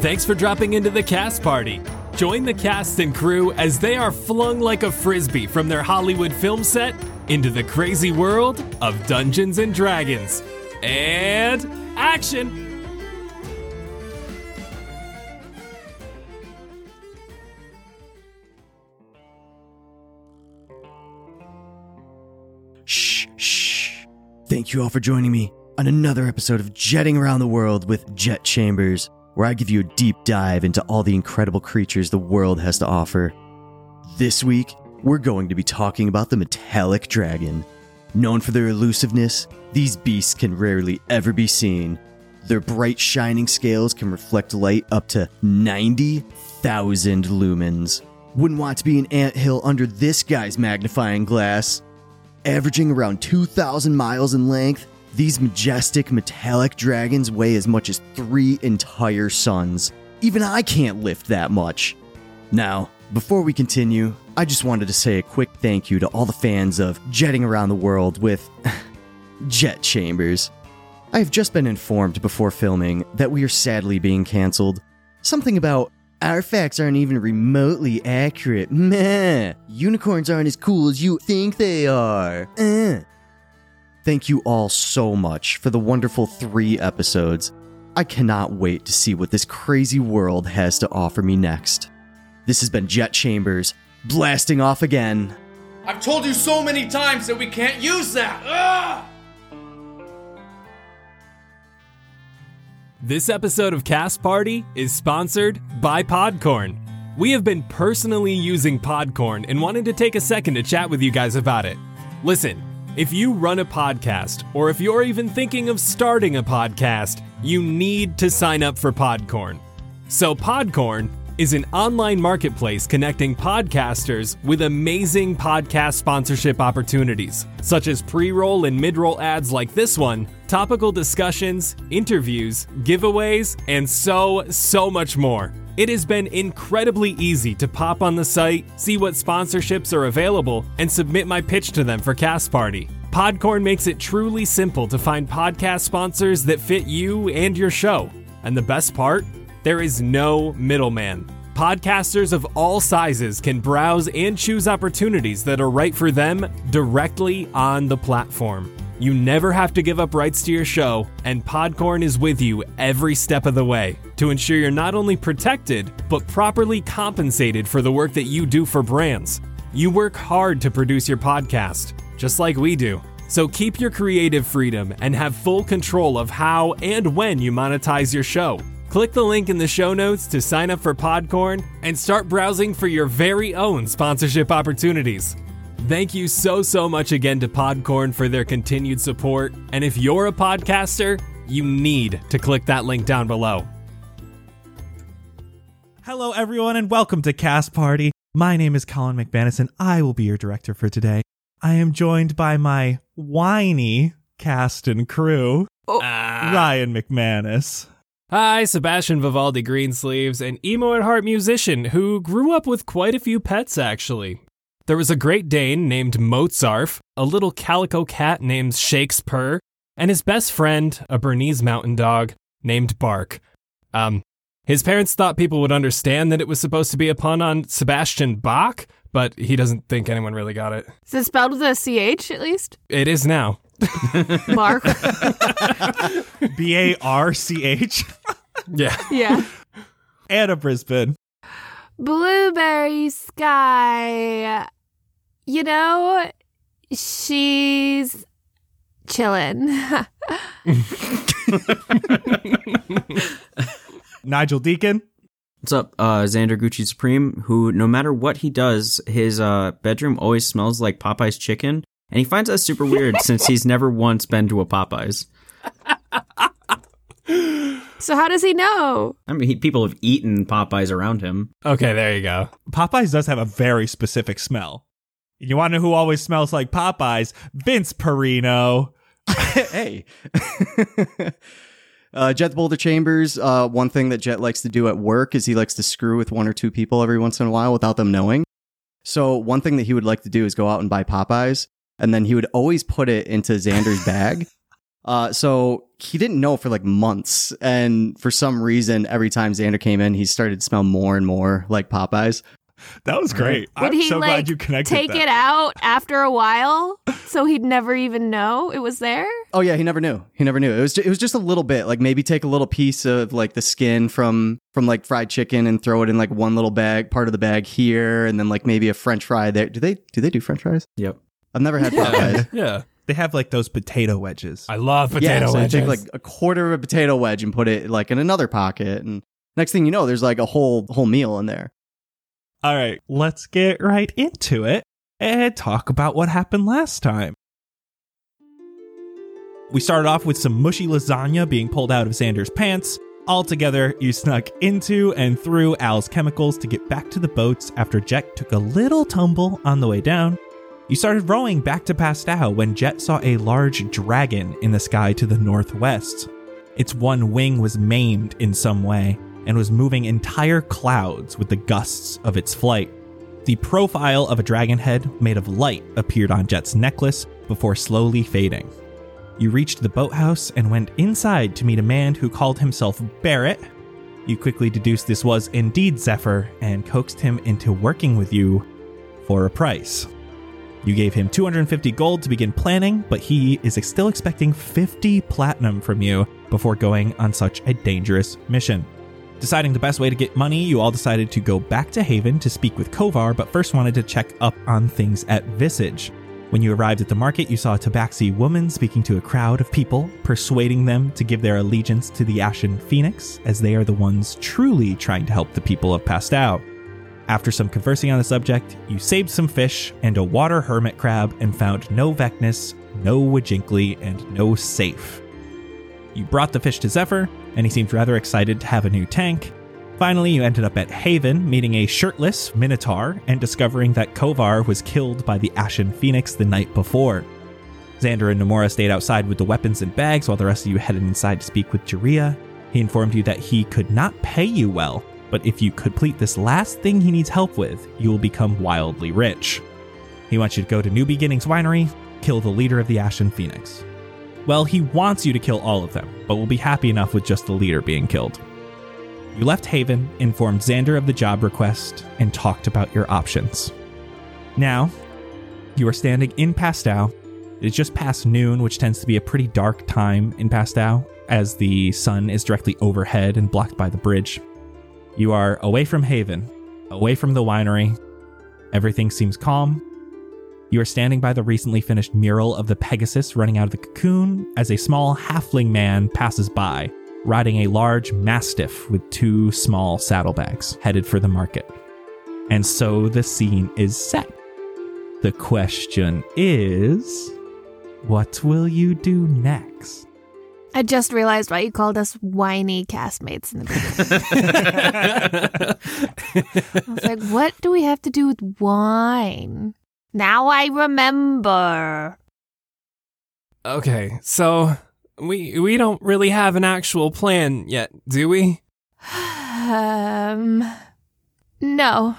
Thanks for dropping into the Cast Party. Join the cast and crew as they are flung like a frisbee from their Hollywood film set into the crazy world of Dungeons and Dragons. And action! Shh, shh. Thank you all for joining me on another episode of Jetting Around the World with Jet Chambers, where I give you a deep dive into all the incredible creatures the world has to offer. This week, we're going to be talking about the metallic dragon. Known for their elusiveness, these beasts can rarely ever be seen. Their bright shining scales can reflect light up to 90,000 lumens. Wouldn't want to be an anthill under this guy's magnifying glass. Averaging around 2,000 miles in length, these majestic metallic dragons weigh as much as 3 entire suns. Even I can't lift that much. Now, before we continue, I just wanted to say a quick thank you to all the fans of Jetting Around the World with Jet Chambers. I have just been informed before filming that we are sadly being cancelled. Something about, our facts aren't even remotely accurate. Meh. Unicorns aren't as cool as you think they are. Thank you all so much for the wonderful 3 episodes. I cannot wait to see what this crazy world has to offer me next. This has been Jet Chambers, blasting off again. I've told you so many times that we can't use that! Ugh! This episode of Cast Party is sponsored by Podcorn. We have been personally using Podcorn and wanted to take a second to chat with you guys about it. Listen. If you run a podcast, or if you're even thinking of starting a podcast, you need to sign up for Podcorn. So Podcorn is an online marketplace connecting podcasters with amazing podcast sponsorship opportunities, such as pre-roll and mid-roll ads like this one, topical discussions, interviews, giveaways, and so much more. It has been incredibly easy to pop on the site, see what sponsorships are available, and submit my pitch to them for Cast Party. Podcorn makes it truly simple to find podcast sponsors that fit you and your show. And the best part? There is no middleman. Podcasters of all sizes can browse and choose opportunities that are right for them directly on the platform. You never have to give up rights to your show, and Podcorn is with you every step of the way to ensure you're not only protected, but properly compensated for the work that you do for brands. You work hard to produce your podcast, just like we do. So keep your creative freedom and have full control of how and when you monetize your show. Click the link in the show notes to sign up for Podcorn and start browsing for your very own sponsorship opportunities. Thank you so much again to Podcorn for their continued support. And if you're a podcaster, you need to click that link down below. Hello, everyone, and welcome to Cast Party. My name is Colin McManus, and I will be your director for today. I am joined by my whiny cast and crew, Ryan McManus. Hi, Sebastian Vivaldi Greensleeves, an emo at heart musician who grew up with quite a few pets, actually. There was a Great Dane named Mozarf, a little calico cat named Shakespeare, and his best friend, a Bernese mountain dog named Bark. His parents thought people would understand that it was supposed to be a pun on Sebastian Bach, but he doesn't think anyone really got it. Is it spelled with a CH at least? It is now. Bark. B-A-R-C-H. Yeah. Anna Brisbane. Blueberry Sky. You know, she's chilling. Nigel Deacon. What's up? Xander Gucci Supreme, who no matter what he does, his bedroom always smells like Popeye's chicken. And he finds that super weird since he's never once been to a Popeye's. So how does he know? I mean, people have eaten Popeyes around him. Okay, there you go. Popeyes does have a very specific smell. You want to know who always smells like Popeyes? Vince Perino. Hey. Jet Boulder Chambers, one thing that Jet likes to do at work is he likes to screw with one or two people every once in a while without them knowing. So one thing that he would like to do is go out and buy Popeyes, and then he would always put it into Xander's bag. So he didn't know for like months, and for some reason, every time Xander came in, he started to smell more and more like Popeyes. That was great. Would I'm he, so like, glad you connected take that. It out after a while so he'd never even know it was there? Oh, yeah, he never knew. He never knew. It was just a little bit, like maybe take a little piece of like the skin from like fried chicken and throw it in like one little bag, part of the bag here, and then like maybe a French fry there. Do they do French fries? Yep. I've never had Popeyes. Yeah. They have like those potato wedges. I love potato wedges. I take like a quarter of a potato wedge and put it like in another pocket. And next thing you know, there's like a whole meal in there. All right, let's get right into it and talk about what happened last time. We started off with some mushy lasagna being pulled out of Xander's pants. Altogether, you snuck into and through Al's chemicals to get back to the boats after Jet took a little tumble on the way down. You started rowing back to Pastal when Jet saw a large dragon in the sky to the northwest. Its one wing was maimed in some way and was moving entire clouds with the gusts of its flight. The profile of a dragon head made of light appeared on Jet's necklace before slowly fading. You reached the boathouse and went inside to meet a man who called himself Barrett. You quickly deduced this was indeed Zephyr and coaxed him into working with you for a price. You gave him 250 gold to begin planning, but he is still expecting 50 platinum from you before going on such a dangerous mission. Deciding the best way to get money, you all decided to go back to Haven to speak with Kovar, but first wanted to check up on things at Visage. When you arrived at the market, you saw a Tabaxi woman speaking to a crowd of people, persuading them to give their allegiance to the Ashen Phoenix, as they are the ones truly trying to help the people of Pastal. After some conversing on the subject, you saved some fish and a water hermit crab and found no Vecnus, no Wajinkli, and no safe. You brought the fish to Zephyr, and he seemed rather excited to have a new tank. Finally, you ended up at Haven, meeting a shirtless Minotaur and discovering that Kovar was killed by the Ashen Phoenix the night before. Xander and Nomura stayed outside with the weapons and bags while the rest of you headed inside to speak with Jiria. He informed you that he could not pay you well, but if you complete this last thing he needs help with, you will become wildly rich. He wants you to go to New Beginnings Winery, kill the leader of the Ashen Phoenix. Well, he wants you to kill all of them, but will be happy enough with just the leader being killed. You left Haven, informed Xander of the job request, and talked about your options. Now, you are standing in Pastal. It is just past noon, which tends to be a pretty dark time in Pastal, as the sun is directly overhead and blocked by the bridge. You are away from Haven, away from the winery. Everything seems calm. You are standing by the recently finished mural of the Pegasus running out of the cocoon as a small halfling man passes by, riding a large mastiff with two small saddlebags, headed for the market. And so the scene is set. The question is, what will you do next? I just realized why you called us whiny castmates in the beginning. I was like, what do we have to do with wine? Now I remember. Okay, so we don't really have an actual plan yet, do we? No.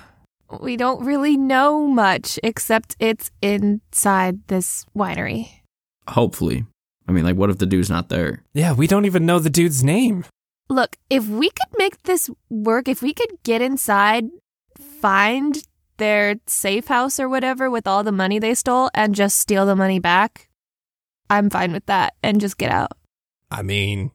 We don't really know much, except it's inside this winery. Hopefully. I mean, like, what if the dude's not there? Yeah, we don't even know the dude's name. Look, if we could make this work, if we could get inside, find their safe house or whatever with all the money they stole and just steal the money back, I'm fine with that and just get out. I mean,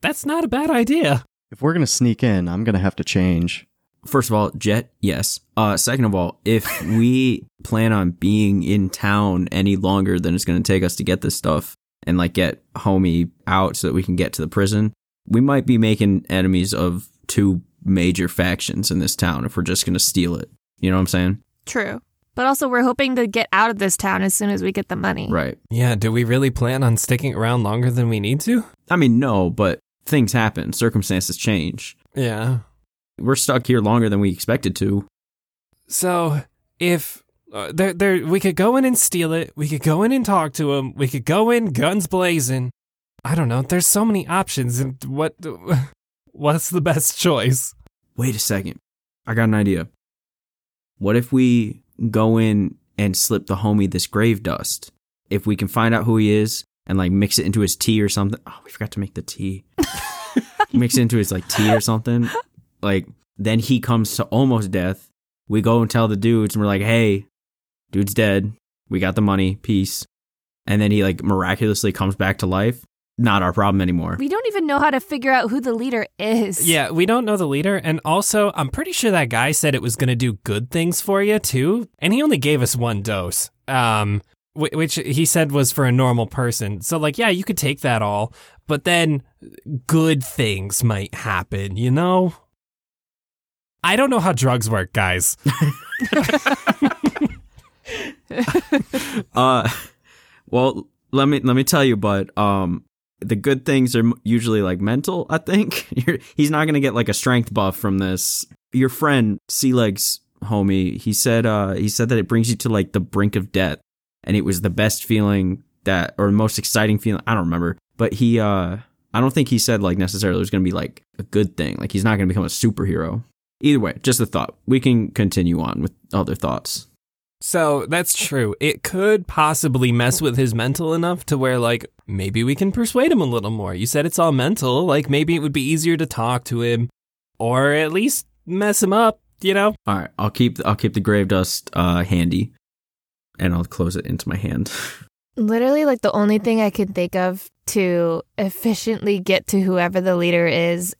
that's not a bad idea. If we're going to sneak in, I'm going to have to change. First of all, Jet, yes. Second of all, if we plan on being in town any longer than it's going to take us to get this stuff and like get homie out so that we can get to the prison, we might be making enemies of two major factions in this town if we're just going to steal it. You know what I'm saying? True. But also we're hoping to get out of this town as soon as we get the money. Right. Yeah. Do we really plan on sticking around longer than we need to? I mean, no, but things happen. Circumstances change. Yeah. We're stuck here longer than we expected to. So if we could go in and steal it, we could go in and talk to him, we could go in guns blazing. I don't know. There's so many options. And what's the best choice? Wait a second. I got an idea. What if we go in and slip the homie this grave dust? If we can find out who he is and like mix it into his tea or something. Oh, we forgot to make the tea. Mix it into his like tea or something. Like then he comes to almost death. We go and tell the dudes, and we're like, hey, dude's dead. We got the money. Peace. And then he, like, miraculously comes back to life. Not our problem anymore. We don't even know how to figure out who the leader is. Yeah, we don't know the leader. And also, I'm pretty sure that guy said it was going to do good things for you, too. And he only gave us one dose, which he said was for a normal person. So, like, yeah, you could take that all. But then good things might happen, you know? I don't know how drugs work, guys. Well, let me tell you, but the good things are usually like mental, I think. He's not going to get like a strength buff from this. Your friend, Sea Legs, homie, he said that it brings you to like the brink of death. And it was the best feeling that, or most exciting feeling. I don't remember, but he, I don't think he said like necessarily it was going to be like a good thing. Like he's not going to become a superhero. Either way, just a thought. We can continue on with other thoughts. So that's true. It could possibly mess with his mental enough to where, like, maybe we can persuade him a little more. You said it's all mental. Like, maybe it would be easier to talk to him or at least mess him up, you know? All right. I'll keep the grave dust handy and I'll close it into my hand. Literally, like, the only thing I could think of to efficiently get to whoever the leader is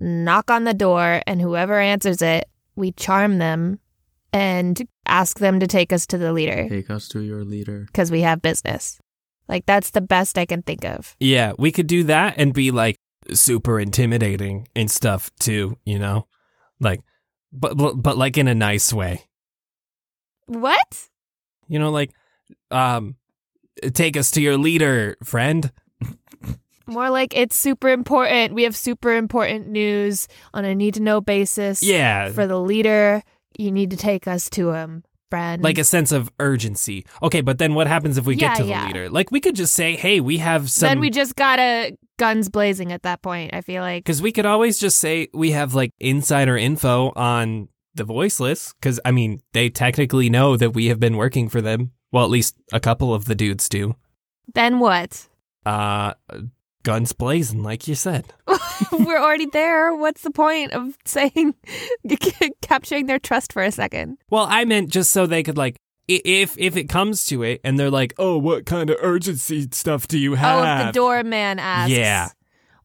knock on the door, and whoever answers it, we charm them and ask them to take us to the leader. Take us to your leader. Because we have business. Like, that's the best I can think of. Yeah, we could do that and be, like, super intimidating and stuff, too, you know? Like, but like, in a nice way. What? You know, like, take us to your leader, friend. More like, it's super important. We have super important news on a need-to-know basis. Yeah. For the leader, you need to take us to him, friend. Like a sense of urgency. Okay, but then what happens if we get to the leader? Like, we could just say, hey, we have some... Then we just gotta guns blazing at that point, I feel like. Because we could always just say we have, like, insider info on the voiceless. Because, I mean, they technically know that we have been working for them. Well, at least a couple of the dudes do. Then what? Guns blazing, like you said. We're already there. What's the point of saying, capturing their trust for a second? Well, I meant just so they could, like, if it comes to it and they're like, oh, what kind of urgency stuff do you have? Oh, if the doorman asks. Yeah.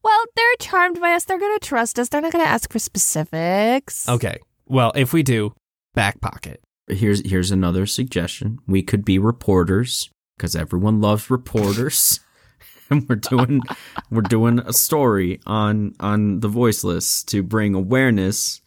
Well, they're charmed by us. They're going to trust us. They're not going to ask for specifics. Okay. Well, if we do, back pocket. Here's another suggestion. We could be reporters because everyone loves reporters. And we're doing a story on the voiceless to bring awareness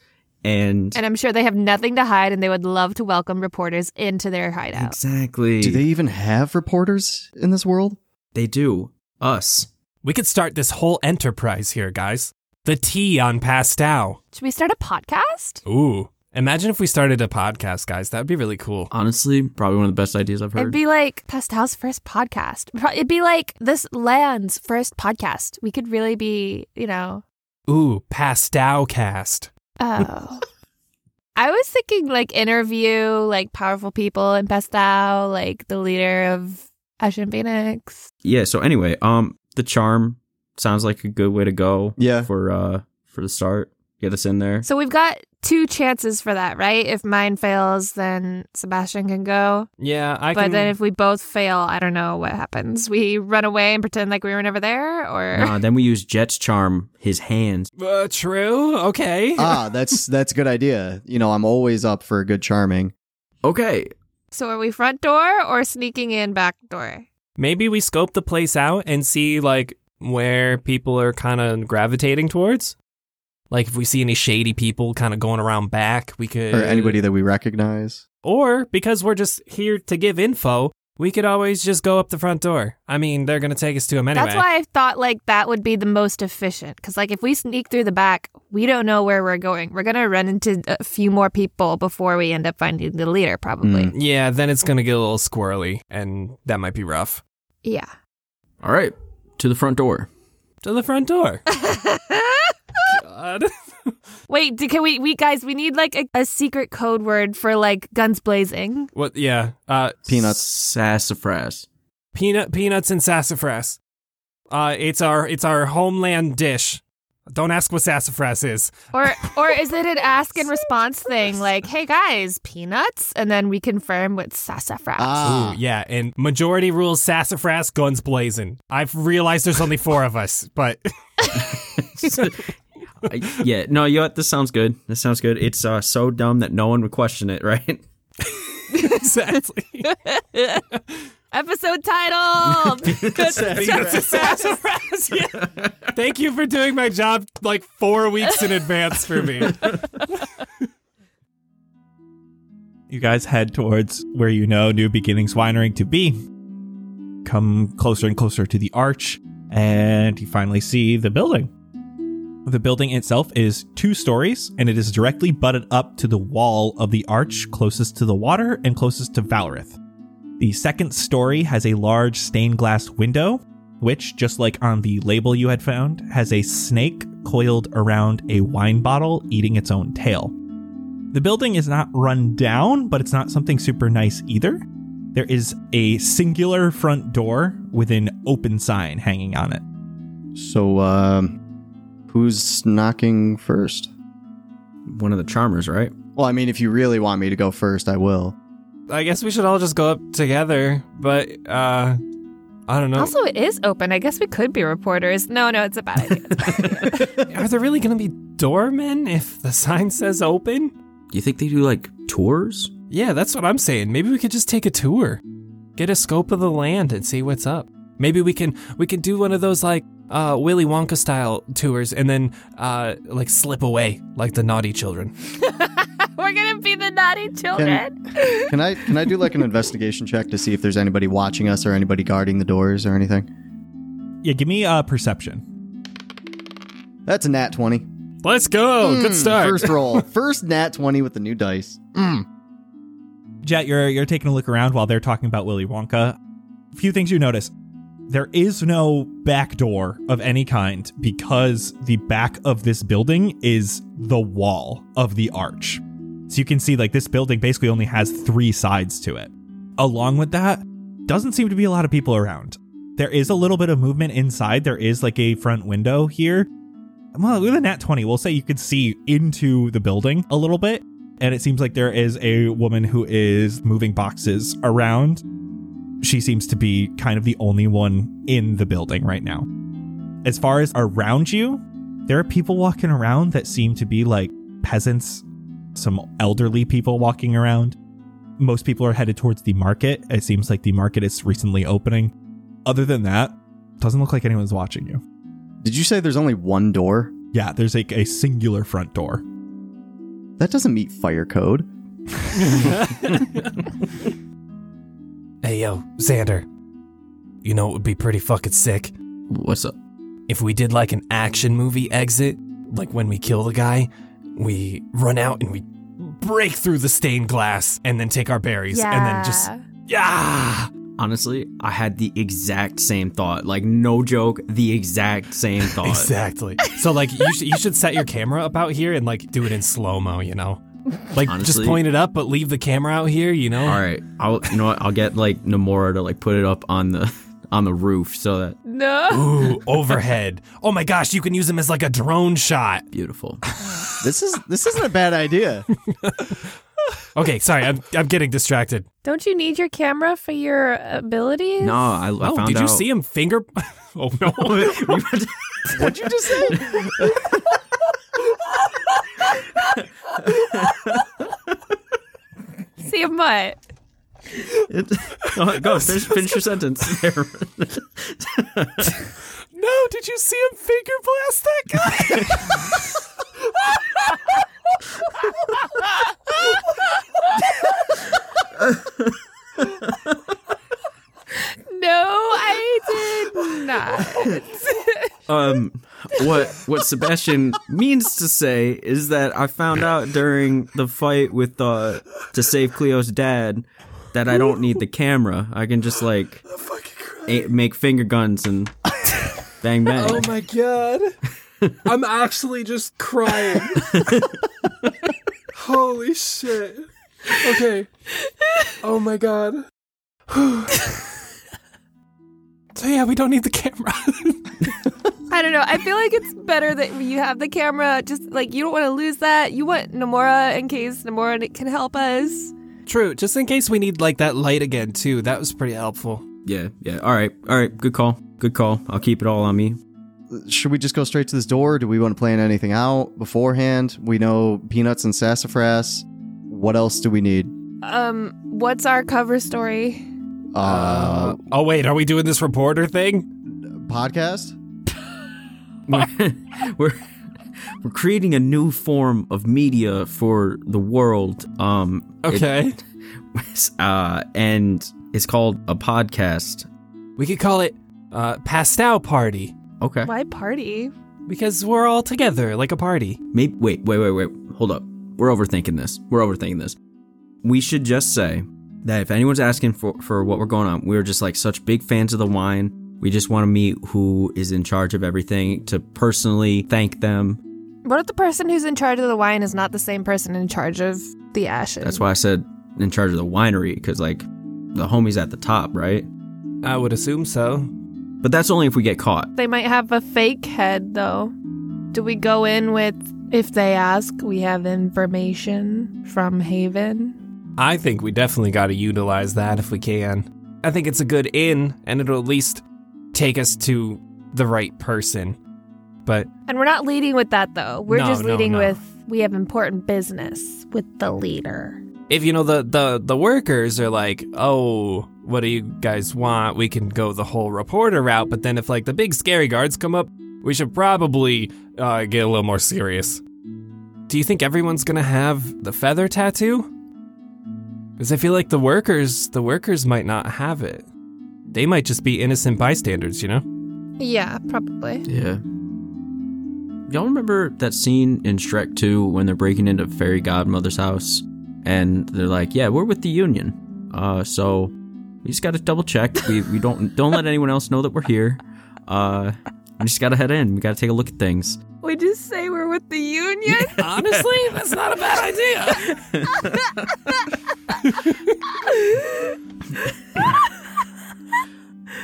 and I'm sure they have nothing to hide and they would love to welcome reporters into their hideout. Exactly. Do they even have reporters in this world? They do. Us. We could start this whole enterprise here, guys. The tea on Pastal. Should we start a podcast? Ooh. Imagine if we started a podcast, guys. That would be really cool. Honestly, probably one of the best ideas I've heard. It'd be like Pastel's first podcast. It'd be like this land's first podcast. We could really be, you know. Ooh, Pastelcast. Oh. I was thinking like interview, like powerful people in Pastel, like the leader of Ashen Phoenix. Yeah, so anyway, the charm sounds like a good way to go for the start. Get us in there. So we've got two chances for that, right? If mine fails, then Sebastian can go. Yeah, I can. But then if we both fail, I don't know what happens. We run away and pretend like we were never there, or then we use Jet's charm, his hands. True. Okay. That's a good idea. You know, I'm always up for a good charming. Okay. So are we front door or sneaking in back door? Maybe we scope the place out and see like where people are kind of gravitating towards. Like if we see any shady people kind of going around back, we could... Or anybody that we recognize. Or because we're just here to give info, we could always just go up the front door. I mean, they're going to take us to them anyway. That's why I thought like that would be the most efficient. Because like if we sneak through the back, we don't know where we're going. We're going to run into a few more people before we end up finding the leader probably. Yeah, then it's going to get a little squirrely and that might be rough. Yeah. All right. To the front door. To the front door. God. Wait, can we guys? We need like a secret code word for like guns blazing. What? Yeah. Peanuts, sassafras. Peanuts and sassafras. It's our homeland dish. Don't ask what sassafras is. Or is it an ask and response thing? Like, hey guys, peanuts, and then we confirm with sassafras. Ooh, yeah, and majority rules, sassafras, guns blazing. I've realized there's only four of us, but. Yeah, no, you know what? This sounds good. It's so dumb that no one would question it, right? Exactly. Episode title. Sassafras. Yeah. Thank you for doing my job like 4 weeks in advance for me. You guys head towards where you know New Beginnings Winery to be. Come closer and closer to the arch, and you finally see the building. The building itself is 2 stories, and it is directly butted up to the wall of the arch closest to the water and closest to Valrith. The second story has a large stained glass window, which, just like on the label you had found, has a snake coiled around a wine bottle eating its own tail. The building is not run down, but it's not something super nice either. There is a singular front door with an open sign hanging on it. So, who's knocking first? One of the charmers, right? Well, I mean, if you really want me to go first, I will. I guess we should all just go up together, but I don't know. Also, it is open. I guess we could be reporters. No, it's a bad idea. Are there really going to be doormen if the sign says open? Do you think they do, like, tours? Yeah, that's what I'm saying. Maybe we could just take a tour. Get a scope of the land and see what's up. Maybe we can do one of those, like, Willy Wonka style tours and then like slip away like the naughty children. We're gonna be the naughty children. Can I do like an investigation check to see if there's anybody watching us or anybody guarding the doors or anything? Yeah, give me a perception. That's a nat 20. Let's go. Good start. First roll. First nat 20 with the new dice. Jet, you're taking a look around while they're talking about Willy Wonka. A few things you notice. There is no back door of any kind because the back of this building is the wall of the arch. So you can see like this building basically only has 3 sides to it. Along with that, doesn't seem to be a lot of people around. There is a little bit of movement inside. There is like a front window here. Well, with a nat 20, we'll say you could see into the building a little bit. And it seems like there is a woman who is moving boxes around. She seems to be kind of the only one in the building right now. As far as around you, there are people walking around that seem to be like peasants, some elderly people walking around. Most people are headed towards the market. It seems like the market is recently opening. Other than that, it doesn't look like anyone's watching you. Did you say there's only one door? Yeah, there's like a singular front door. That doesn't meet fire code. Hey, yo, Xander, you know it would be pretty fucking sick? What's up? If we did like an action movie exit, like when we kill the guy, we run out and we break through the stained glass and then take our berries and then just... Yeah! Honestly, I had the exact same thought. Like, no joke, the exact same thought. Exactly. So, like, you should set your camera up out here and, like, do it in slow-mo, you know? Like, honestly, just point it up, but leave the camera out here, you know? All right. I'll get, like, Nomura to, like, put it up on the roof so that... No! Ooh, overhead. Oh, my gosh, you can use him as, like, a drone shot. Beautiful. This isn't a bad idea. Okay, sorry, I'm getting distracted. Don't you need your camera for your abilities? No, I found out. Did you see him finger? Oh no! What'd you just say? See him what? Go finish your sentence. There. No, did you see him finger blast that guy? No, I did not. What Sebastian means to say is that I found out during the fight with to save Cleo's dad that I don't need the camera. I can just like make finger guns and bang bang. Oh my god. I'm actually just crying. Holy shit. Okay. Oh my god. So yeah, we don't need the camera. I don't know. I feel like it's better that you have the camera. Just like you don't want to lose that. You want Nomura in case Nomura can help us. True. Just in case we need like that light again too. That was pretty helpful. Yeah. Yeah. All right. Good call. I'll keep it all on me. Should we just go straight to this door? Do we want to plan anything out beforehand? We know peanuts and sassafras. What else do we need? What's our cover story? Oh, wait, are we doing this reporter thing? Podcast? We're creating a new form of media for the world. Okay. And it's called a podcast. We could call it Pastal Party. Okay. Why party? Because we're all together, like a party. Maybe, wait. Hold up. We're overthinking this. We should just say that if anyone's asking for what we're going on, we're just like such big fans of the wine. We just want to meet who is in charge of everything to personally thank them. What if the person who's in charge of the wine is not the same person in charge of the ashes? That's why I said in charge of the winery, because like the homie's at the top, right? I would assume so. But that's only if we get caught. They might have a fake head, though. Do we go in with, if they ask, we have information from Haven? I think we definitely got to utilize that if we can. I think it's a good in, and it'll at least take us to the right person. But And we're not leading with that, though. We're just leading with, we have important business with the leader. If, you know, the workers are like, oh, what do you guys want? We can go the whole reporter route, but then if, like, the big scary guards come up, we should probably get a little more serious. Do you think everyone's gonna have the feather tattoo? Because I feel like the workers might not have it. They might just be innocent bystanders, you know? Yeah, probably. Yeah. Y'all remember that scene in Shrek 2 when they're breaking into Fairy Godmother's house? And they're like, yeah, we're with the union. So we just got to double check. We don't let anyone else know that we're here. We just got to head in. We got to take a look at things. We just say we're with the union? Honestly, that's not a bad idea.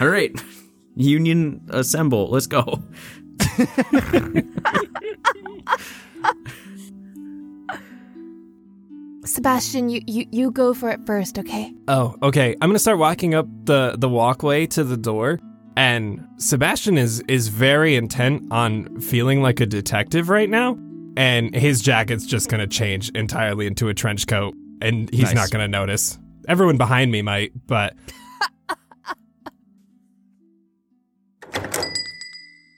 All right. Union assemble. Let's go. Sebastian, you go for it first, okay? Oh, okay. I'm going to start walking up the walkway to the door, and Sebastian is very intent on feeling like a detective right now, and his jacket's just going to change entirely into a trench coat, and he's not going to notice. Everyone behind me might, but...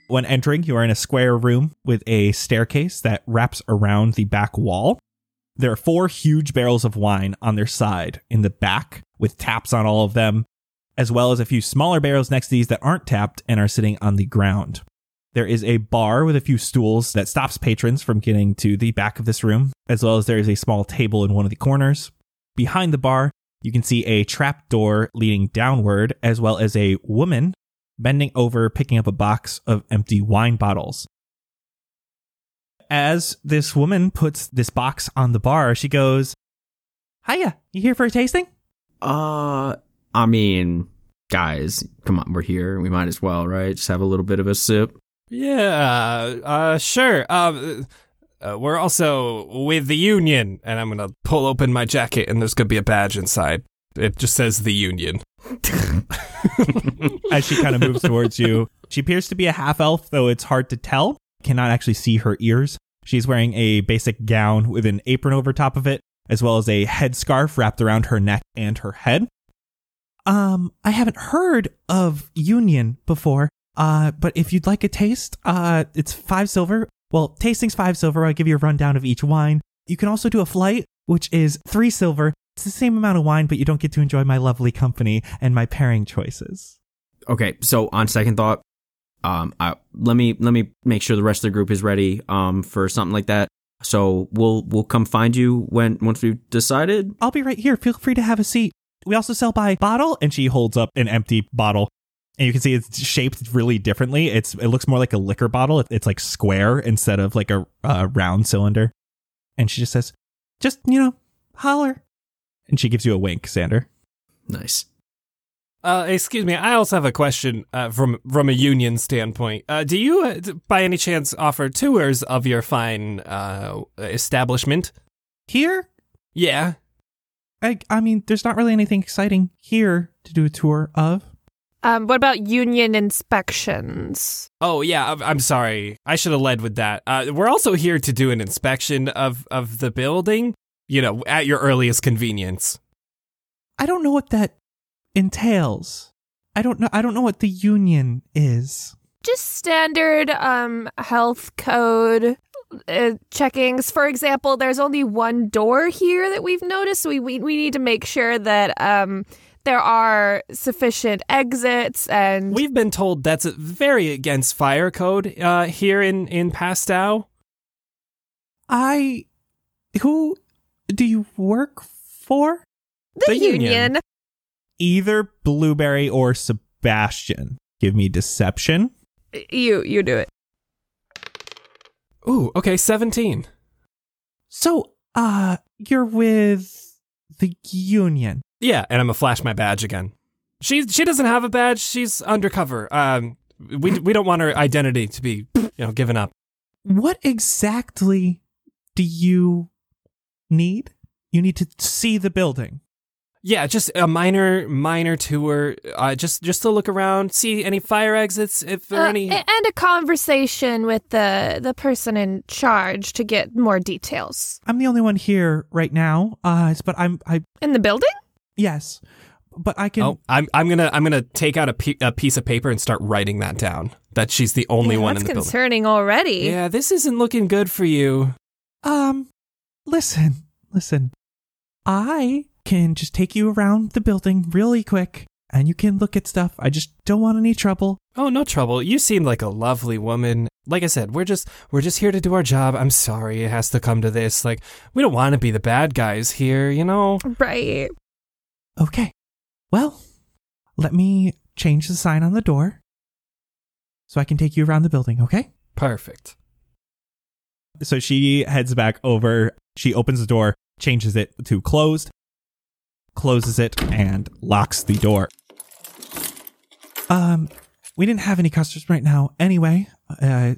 When entering, you are in a square room with a staircase that wraps around the back wall. There are four huge barrels of wine on their side in the back with taps on all of them, as well as a few smaller barrels next to these that aren't tapped and are sitting on the ground. There is a bar with a few stools that stops patrons from getting to the back of this room, as well as there is a small table in one of the corners. Behind the bar, you can see a trap door leading downward, as well as a woman bending over, picking up a box of empty wine bottles. As this woman puts this box on the bar, she goes, "Hiya, you here for a tasting?" I mean, guys, come on, we're here. We might as well, right? Just have a little bit of a sip. Yeah, sure. We're also with the Union. And I'm going to pull open my jacket and there's going to be a badge inside. It just says the Union. As she kind of moves towards you. She appears to be a half-elf, though it's hard to tell. Cannot actually see her ears. She's wearing a basic gown with an apron over top of it, as well as a headscarf wrapped around her neck and her head. I haven't heard of Union before, but if you'd like a taste, it's 5 silver. Well, tasting's 5 silver. I'll give you a rundown of each wine. You can also do a flight, which is 3 silver. It's the same amount of wine, but you don't get to enjoy my lovely company and my pairing choices. Okay, so on second thought, let me make sure the rest of the group is ready for something like that. So we'll come find you once we've decided. I'll be right here. Feel free to have a seat. We also sell by bottle, and she holds up an empty bottle. And you can see it's shaped really differently. It looks more like a liquor bottle. It's like square instead of like a round cylinder. And she just says, just, holler. And she gives you a wink, Xander. Nice. Excuse me, I also have a question from a union standpoint. Do you, by any chance, offer tours of your fine establishment? Here? Yeah. I mean, there's not really anything exciting here to do a tour of. What about union inspections? Oh, yeah, I'm sorry. I should have led with that. We're also here to do an inspection of the building, at your earliest convenience. I don't know what that entails. I don't know what the union is. Just standard health code checkings. For example, there's only one door here that we've noticed. So we need to make sure that there are sufficient exits, and we've been told that's very against fire code here in Pastal. Who do you work for? The union. Either Blueberry or Sebastian. Give me deception. You do it. Ooh, okay, 17. So, you're with the union. Yeah, and I'm gonna flash my badge again. She doesn't have a badge. She's undercover. We don't want her identity to be, given up. What exactly do you need? You need to see the building. Yeah, just a minor tour, just to look around, see any fire exits, if there are any. And a conversation with the person in charge to get more details. I'm the only one here right now, but I in the building? Yes, but I can... Oh, I'm gonna take out a piece of paper and start writing that down, that she's the only one in the building. That's concerning already. Yeah, this isn't looking good for you. Listen, I can just take you around the building really quick, and you can look at stuff. I just don't want any trouble. Oh, no trouble. You seem like a lovely woman. Like I said, we're just here to do our job. I'm sorry it has to come to this. Like, we don't want to be the bad guys here, Right. Okay. Well, let me change the sign on the door so I can take you around the building, okay? Perfect. So she heads back over. She opens the door, changes it to closed, closes it, and locks the door. We didn't have any customers right now anyway,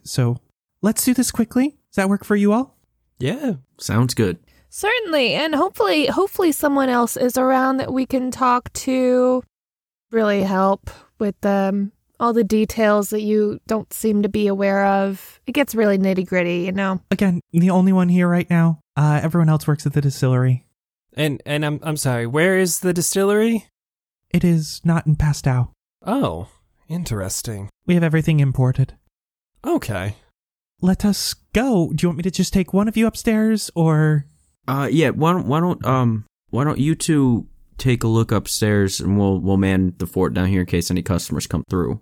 so let's do this quickly. Does that work for you all? Yeah, sounds good. Certainly, and hopefully someone else is around that we can talk to. Really help with all the details that you don't seem to be aware of. It gets really nitty-gritty, Again, the only one here right now. Everyone else works at the distillery. And I'm sorry, where is the distillery? It is not in Pastal. Oh, interesting. We have everything imported. Okay. Let us go. Do you want me to just take one of you upstairs, or? Yeah. Why don't you two take a look upstairs, and we'll man the fort down here in case any customers come through.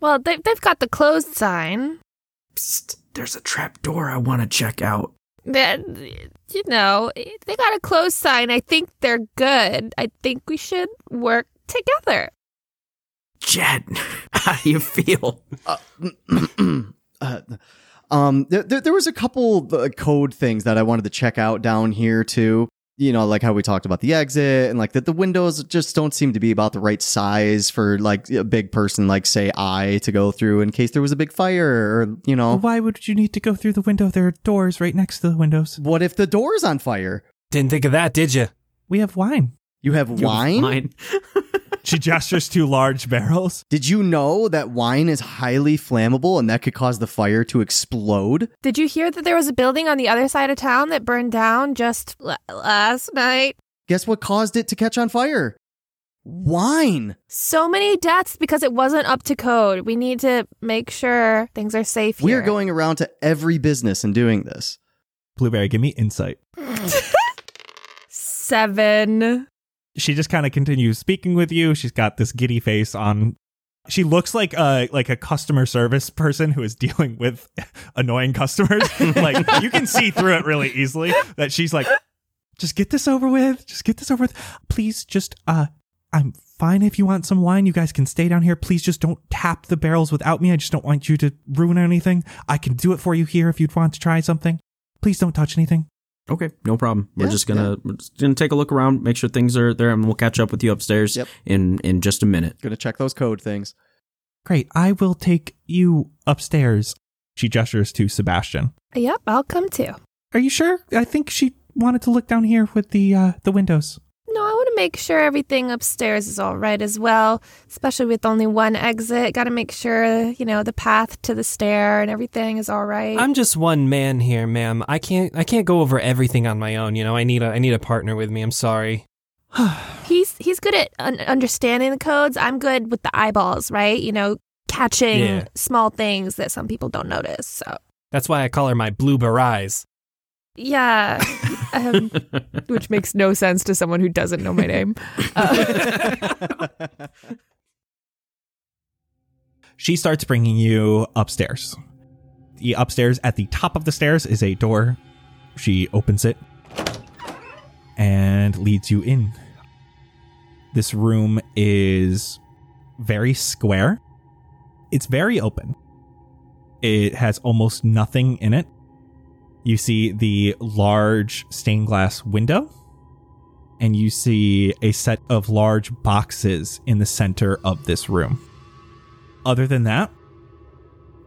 Well, they've got the closed sign. Psst, there's a trap door I want to check out. They got a closed sign. I think they're good. I think we should work together. Jett, how do you feel? There was a couple code things that I wanted to check out down here, too. you know, like how we talked about the exit and like that the windows just don't seem to be about the right size for like a big person, like say I, to go through in case there was a big fire or, you know. Why would you need to go through the window? There are doors right next to the windows. What if the door's on fire? Didn't think of that, did you? We have wine. You have wine? Wine. She gestures to large barrels. Did you know that wine is highly flammable and that could cause the fire to explode? Did you hear that there was a building on the other side of town that burned down just last night? Guess what caused it to catch on fire? Wine. So many deaths because it wasn't up to code. We need to make sure things are safe here. We're going around to every business and doing this. Blueberry, give me insight. 7. She just kind of continues speaking with you. She's got this giddy face on. She looks like a customer service person who is dealing with annoying customers. Like, you can see through it really easily that she's like, just get this over with. Just get this over with. Please just, I'm fine if you want some wine. You guys can stay down here. Please just don't tap the barrels without me. I just don't want you to ruin anything. I can do it for you here if you'd want to try something. Please don't touch anything. Okay, no problem. We're just gonna take a look around, make sure things are there, and we'll catch up with you upstairs in just a minute. Gonna check those code things. Great, I will take you upstairs. She gestures to Sebastian. Yep, I'll come too. Are you sure? I think she wanted to look down here with the windows. No, I want to make sure everything upstairs is all right as well, especially with only one exit. Got to make sure, you know, the path to the stair and everything is all right. I'm just one man here, ma'am. I can't go over everything on my own. You know, I need a partner with me. I'm sorry. He's good at understanding the codes. I'm good with the eyeballs, right? You know, catching small things that some people don't notice. So that's why I call her my Blueberry eyes. Yeah. Which makes no sense to someone who doesn't know my name. She starts bringing you upstairs. The upstairs at the top of the stairs is a door. She opens it and leads you in. This room is very square. It's very open. It has almost nothing in it. You see the large stained glass window, and you see a set of large boxes in the center of this room. Other than that,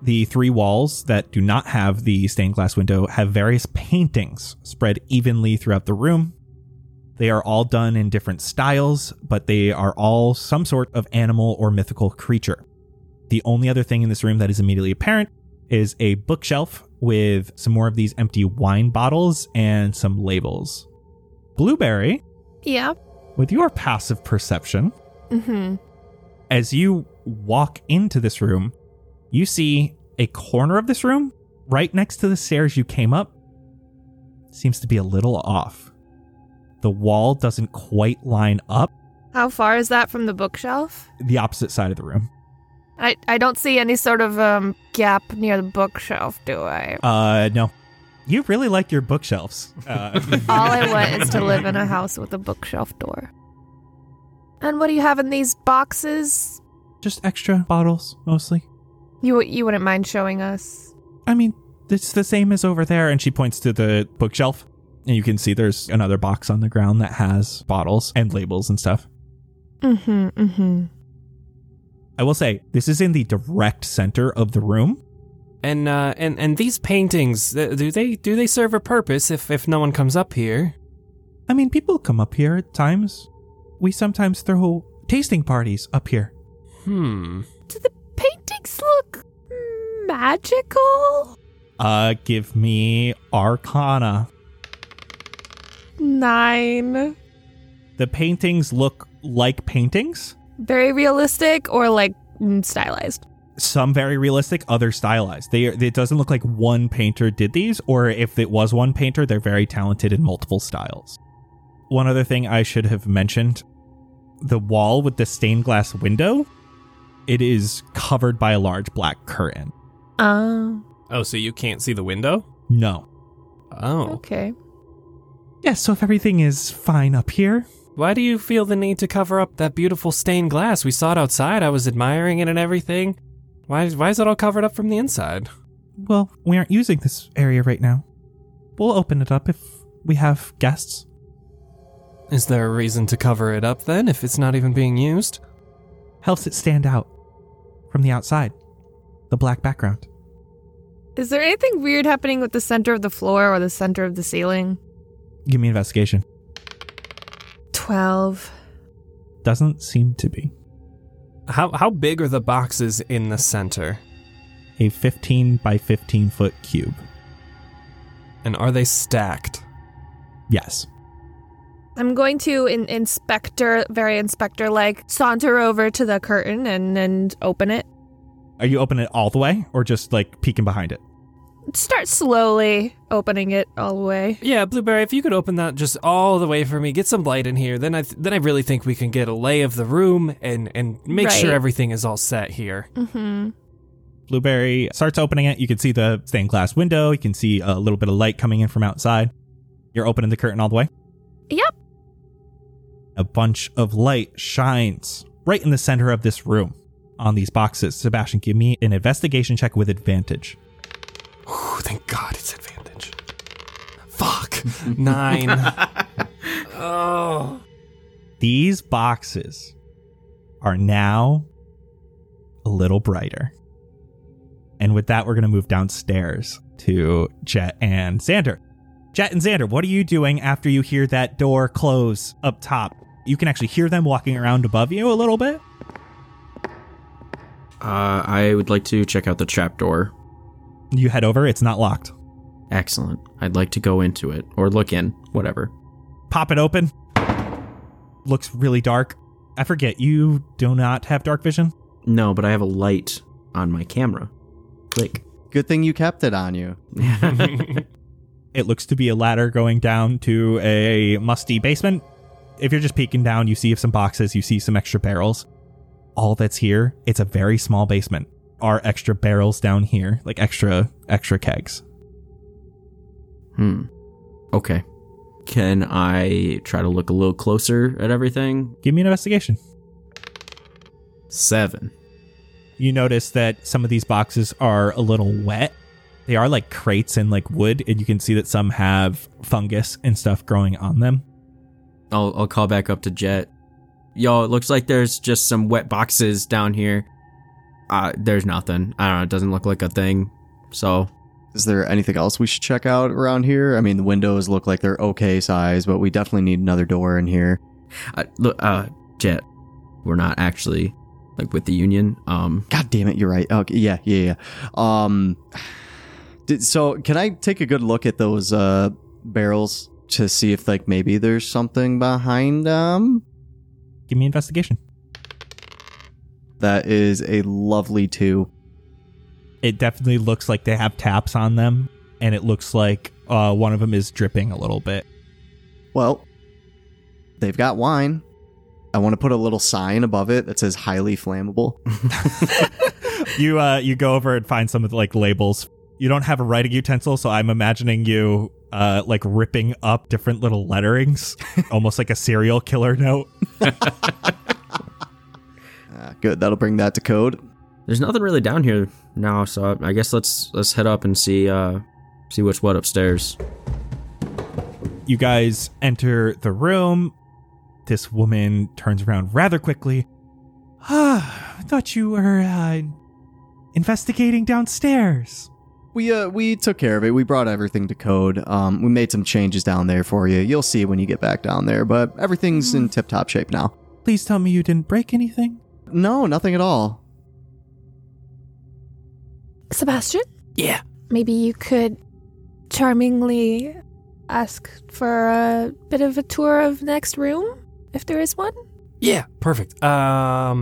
the three walls that do not have the stained glass window have various paintings spread evenly throughout the room. They are all done in different styles, but they are all some sort of animal or mythical creature. The only other thing in this room that is immediately apparent is a bookshelf with some more of these empty wine bottles and some labels. Blueberry. Yeah. With your passive perception, as you walk into this room, you see a corner of this room right next to the stairs you came up seems to be a little off. The wall doesn't quite line up. How far is that from the bookshelf? The opposite side of the room. I don't see any sort of gap near the bookshelf, do I? No. You really like your bookshelves. All I want is to live in a house with a bookshelf door. And what do you have in these boxes? Just extra bottles, mostly. You wouldn't mind showing us? I mean, it's the same as over there, and she points to the bookshelf, and you can see there's another box on the ground that has bottles and labels and stuff. I will say, this is in the direct center of the room. And these paintings, do they serve a purpose if no one comes up here? I mean, people come up here at times. We sometimes throw tasting parties up here. Do the paintings look magical? Give me Arcana. 9. The paintings look like paintings. Very realistic or like stylized? Some very realistic, other stylized. It doesn't look like one painter did these, or if it was one painter, they're very talented in multiple styles. One other thing I should have mentioned, the wall with the stained glass window, it is covered by a large black curtain. Oh, so you can't see the window? No. Oh. Okay. Yeah, so if everything is fine up here... Why do you feel the need to cover up that beautiful stained glass? We saw it outside. I was admiring it and everything. Why is it all covered up from the inside? Well, we aren't using this area right now. We'll open it up if we have guests. Is there a reason to cover it up then, if it's not even being used? Helps it stand out from the outside. The black background. Is there anything weird happening with the center of the floor or the center of the ceiling? Give me an investigation. 12. Doesn't seem to be. How big are the boxes in the center? A 15 by 15 foot cube. And are they stacked? Yes. I'm going to, very inspector-like, saunter over to the curtain and open it. Are you opening it all the way or just like peeking behind it? Start slowly opening it all the way. Yeah, Blueberry, if you could open that just all the way for me, get some light in here, then I really think we can get a lay of the room and make sure everything is all set here. Mm-hmm. Blueberry starts opening it. You can see the stained glass window. You can see a little bit of light coming in from outside. You're opening the curtain all the way? Yep. A bunch of light shines right in the center of this room on these boxes. Sebastian, give me an investigation check with advantage. Oh, thank God it's advantage. Fuck. 9. Oh. These boxes are now a little brighter. And with that, we're going to move downstairs to Jet and Xander. Jet and Xander, what are you doing after you hear that door close up top? You can actually hear them walking around above you a little bit. I would like to check out the trapdoor. You head over. It's not locked. Excellent. I'd like to go into it or look in, whatever. Pop it open. Looks really dark. I forget. You do not have dark vision? No, but I have a light on my camera. Click. Good thing you kept it on you. It looks to be a ladder going down to a musty basement. If you're just peeking down, you see some boxes, you see some extra barrels. All that's here, it's a very small basement. Are extra barrels down here, like extra kegs. Okay. Can I try to look a little closer at everything? Give me an investigation. 7. You notice that some of these boxes are a little wet. They are like crates and like wood, and you can see that some have fungus and stuff growing on them. I'll call back up to Jet. Yo, it looks like there's just some wet boxes down here. There's nothing. I don't know. It doesn't look like a thing. So, is there anything else we should check out around here? I mean, the windows look like they're okay size, but we definitely need another door in here. Look, Jet, we're not actually like with the union. God damn it, you're right. Okay, yeah. So can I take a good look at those barrels to see if like maybe there's something behind them? Give me investigation. That is a lovely 2. It definitely looks like they have taps on them, and it looks like one of them is dripping a little bit. Well, they've got wine. I want to put a little sign above it that says highly flammable. You go over and find some of the like labels. You don't have a writing utensil, so I'm imagining you like ripping up different little letterings, almost like a serial killer note. Good, that'll bring that to code. There's nothing really down here now, so I guess let's head up and see what's what upstairs. You guys enter the room. This woman turns around rather quickly. I thought you were investigating downstairs. We took care of it. We brought everything to code. We made some changes down there for you. You'll see when you get back down there, but everything's in tip-top shape now. Please tell me you didn't break anything. No, nothing at all. Sebastian? Yeah. Maybe you could charmingly ask for a bit of a tour of next room, if there is one? Yeah, perfect. Let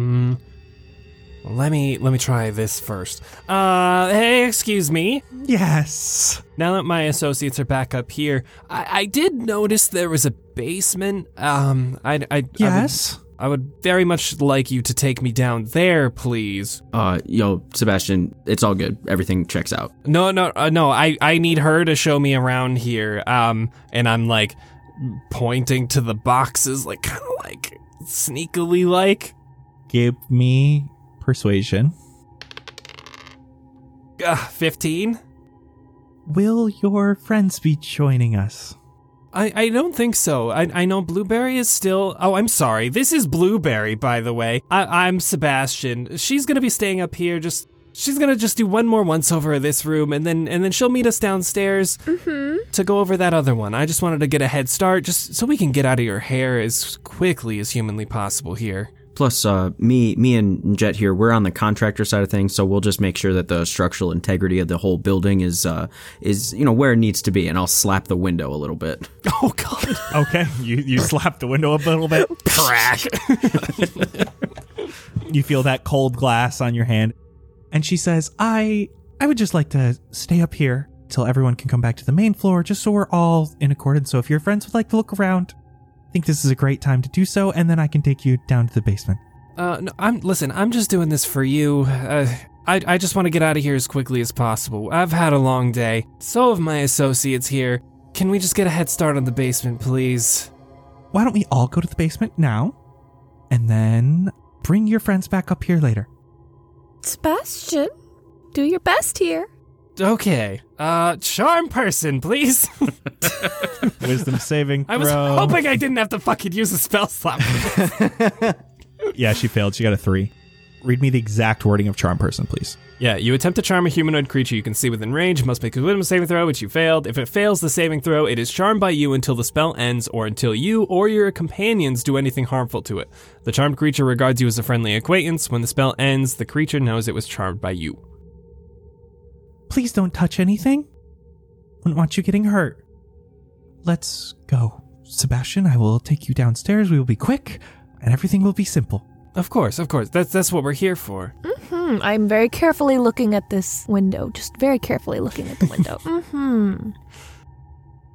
me try this first. Hey, excuse me. Yes. Now that my associates are back up here, I did notice there was a basement. Yes? I would very much like you to take me down there, please. Yo, Sebastian, it's all good. Everything checks out. No. I need her to show me around here. And I'm like pointing to the boxes, like kind of like sneakily like. Give me persuasion. 15. Will your friends be joining us? I don't think so. I know Blueberry is still... Oh, I'm sorry. This is Blueberry, by the way. I'm Sebastian. She's going to be staying up here. She's going to just do one more once-over of this room, and then she'll meet us downstairs to go over that other one. I just wanted to get a head start just so we can get out of your hair as quickly as humanly possible here. Plus, me and Jet here, we're on the contractor side of things, so we'll just make sure that the structural integrity of the whole building is where it needs to be, and I'll slap the window a little bit. Oh, God. Okay, you slap the window a little bit. Crack. You feel that cold glass on your hand. And she says, I would just like to stay up here till everyone can come back to the main floor, just so we're all in accordance. So if your friends would like to look around... I think this is a great time to do so, and then I can take you down to the basement. I'm just doing this for you. I just want to get out of here as quickly as possible. I've had a long day. So have my associates here. Can we just get a head start on the basement, please? Why don't we all go to the basement now, and then bring your friends back up here later? Sebastian, do your best here. Okay. Charm person, please. Wisdom saving throw. I was hoping I didn't have to fucking use a spell slot. Yeah, she failed. She got a 3. Read me the exact wording of charm person, please. Yeah, you attempt to charm a humanoid creature you can see within range, must make a wisdom saving throw, which you failed. If it fails the saving throw, it is charmed by you until the spell ends or until you or your companions do anything harmful to it. The charmed creature regards you as a friendly acquaintance. When the spell ends, the creature knows it was charmed by you. Please don't touch anything. Wouldn't want you getting hurt. Let's go. Sebastian, I will take you downstairs. We will be quick, and everything will be simple. Of course. That's what we're here for. Mm-hmm. I'm very carefully looking at this window. Just very carefully looking at the window. Mm-hmm.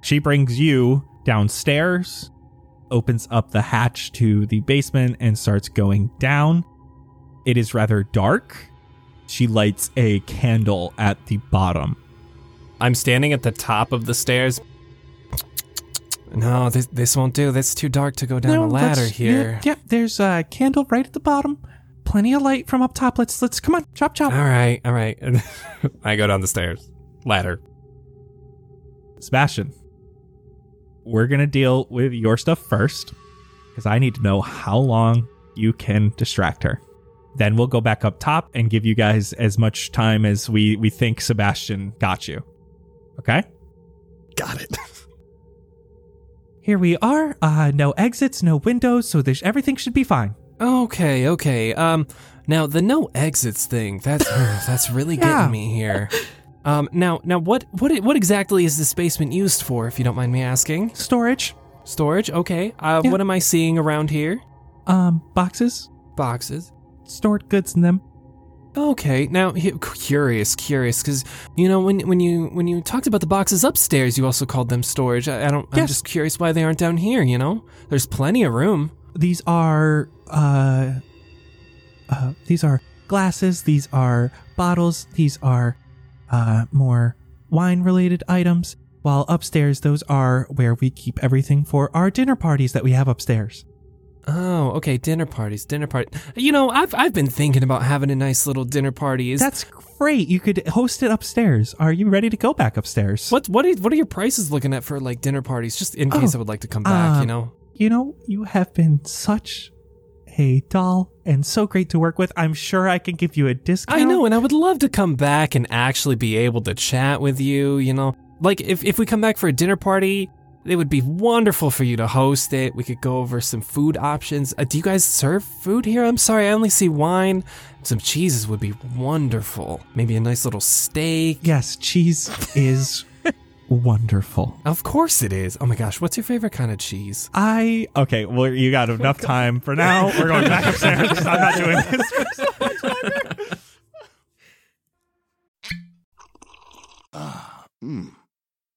She brings you downstairs, opens up the hatch to the basement, and starts going down. It is rather dark. She lights a candle at the bottom. I'm standing at the top of the stairs. No, this won't do. That's too dark to go down a ladder here. Yeah, there's a candle right at the bottom. Plenty of light from up top. Let's come on, chop, chop. All right. I go down the stairs. Ladder. Sebastian, we're going to deal with your stuff first, because I need to know how long you can distract her. Then we'll go back up top and give you guys as much time as we think Sebastian got you. Okay? Got it. Here we are. No exits, no windows, so everything should be fine. Okay. Now, the no exits thing, that's really getting me here. Now what exactly is this basement used for, if you don't mind me asking? Storage, okay. What am I seeing around here? Boxes. Stored goods in them. Okay, now curious, because when you talked about the boxes upstairs, you also called them storage. I'm just curious why they aren't down here. There's plenty of room. These are glasses. These are bottles. These are more wine-related items. While upstairs, those are where we keep everything for our dinner parties that we have upstairs. Oh, okay, dinner parties. I've been thinking about having a nice little dinner party. That's great. You could host it upstairs. Are you ready to go back upstairs? What are your prices looking at for, like, dinner parties, just in case I would like to come back, You have been such a doll and so great to work with. I'm sure I can give you a discount. I know, and I would love to come back and actually be able to chat with you, Like, if we come back for a dinner party... It would be wonderful for you to host it. We could go over some food options. Do you guys serve food here? I'm sorry, I only see wine. Some cheeses would be wonderful. Maybe a nice little steak. Yes, cheese is wonderful. Of course it is. Oh my gosh, what's your favorite kind of cheese? Okay, well, you got enough time for now. We're going back upstairs. I'm not doing this for so much longer.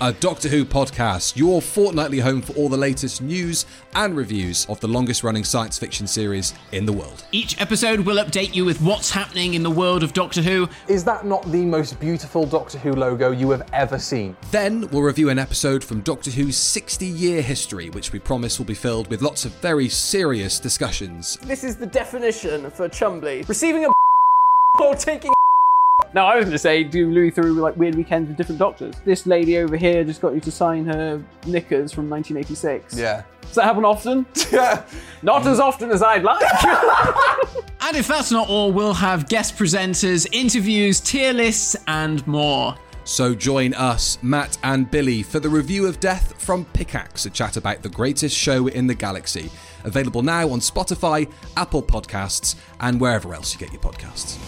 a Doctor Who podcast, your fortnightly home for all the latest news and reviews of the longest-running science fiction series in the world. Each episode will update you with what's happening in the world of Doctor Who. Is that not the most beautiful Doctor Who logo you have ever seen? Then we'll review an episode from Doctor Who's 60-year history, which we promise will be filled with lots of very serious discussions. This is the definition for Chumbly. Receiving a or taking a No, I was going to say, do Louis through like weird weekends with different doctors. This lady over here just got you to sign her knickers from 1986. Yeah. Does that happen often? Yeah. Not as often as I'd like. And if that's not all, we'll have guest presenters, interviews, tier lists, and more. So join us, Matt and Billy, for the Review of Death from Pickaxe, a chat about the greatest show in the galaxy. Available now on Spotify, Apple Podcasts, and wherever else you get your podcasts.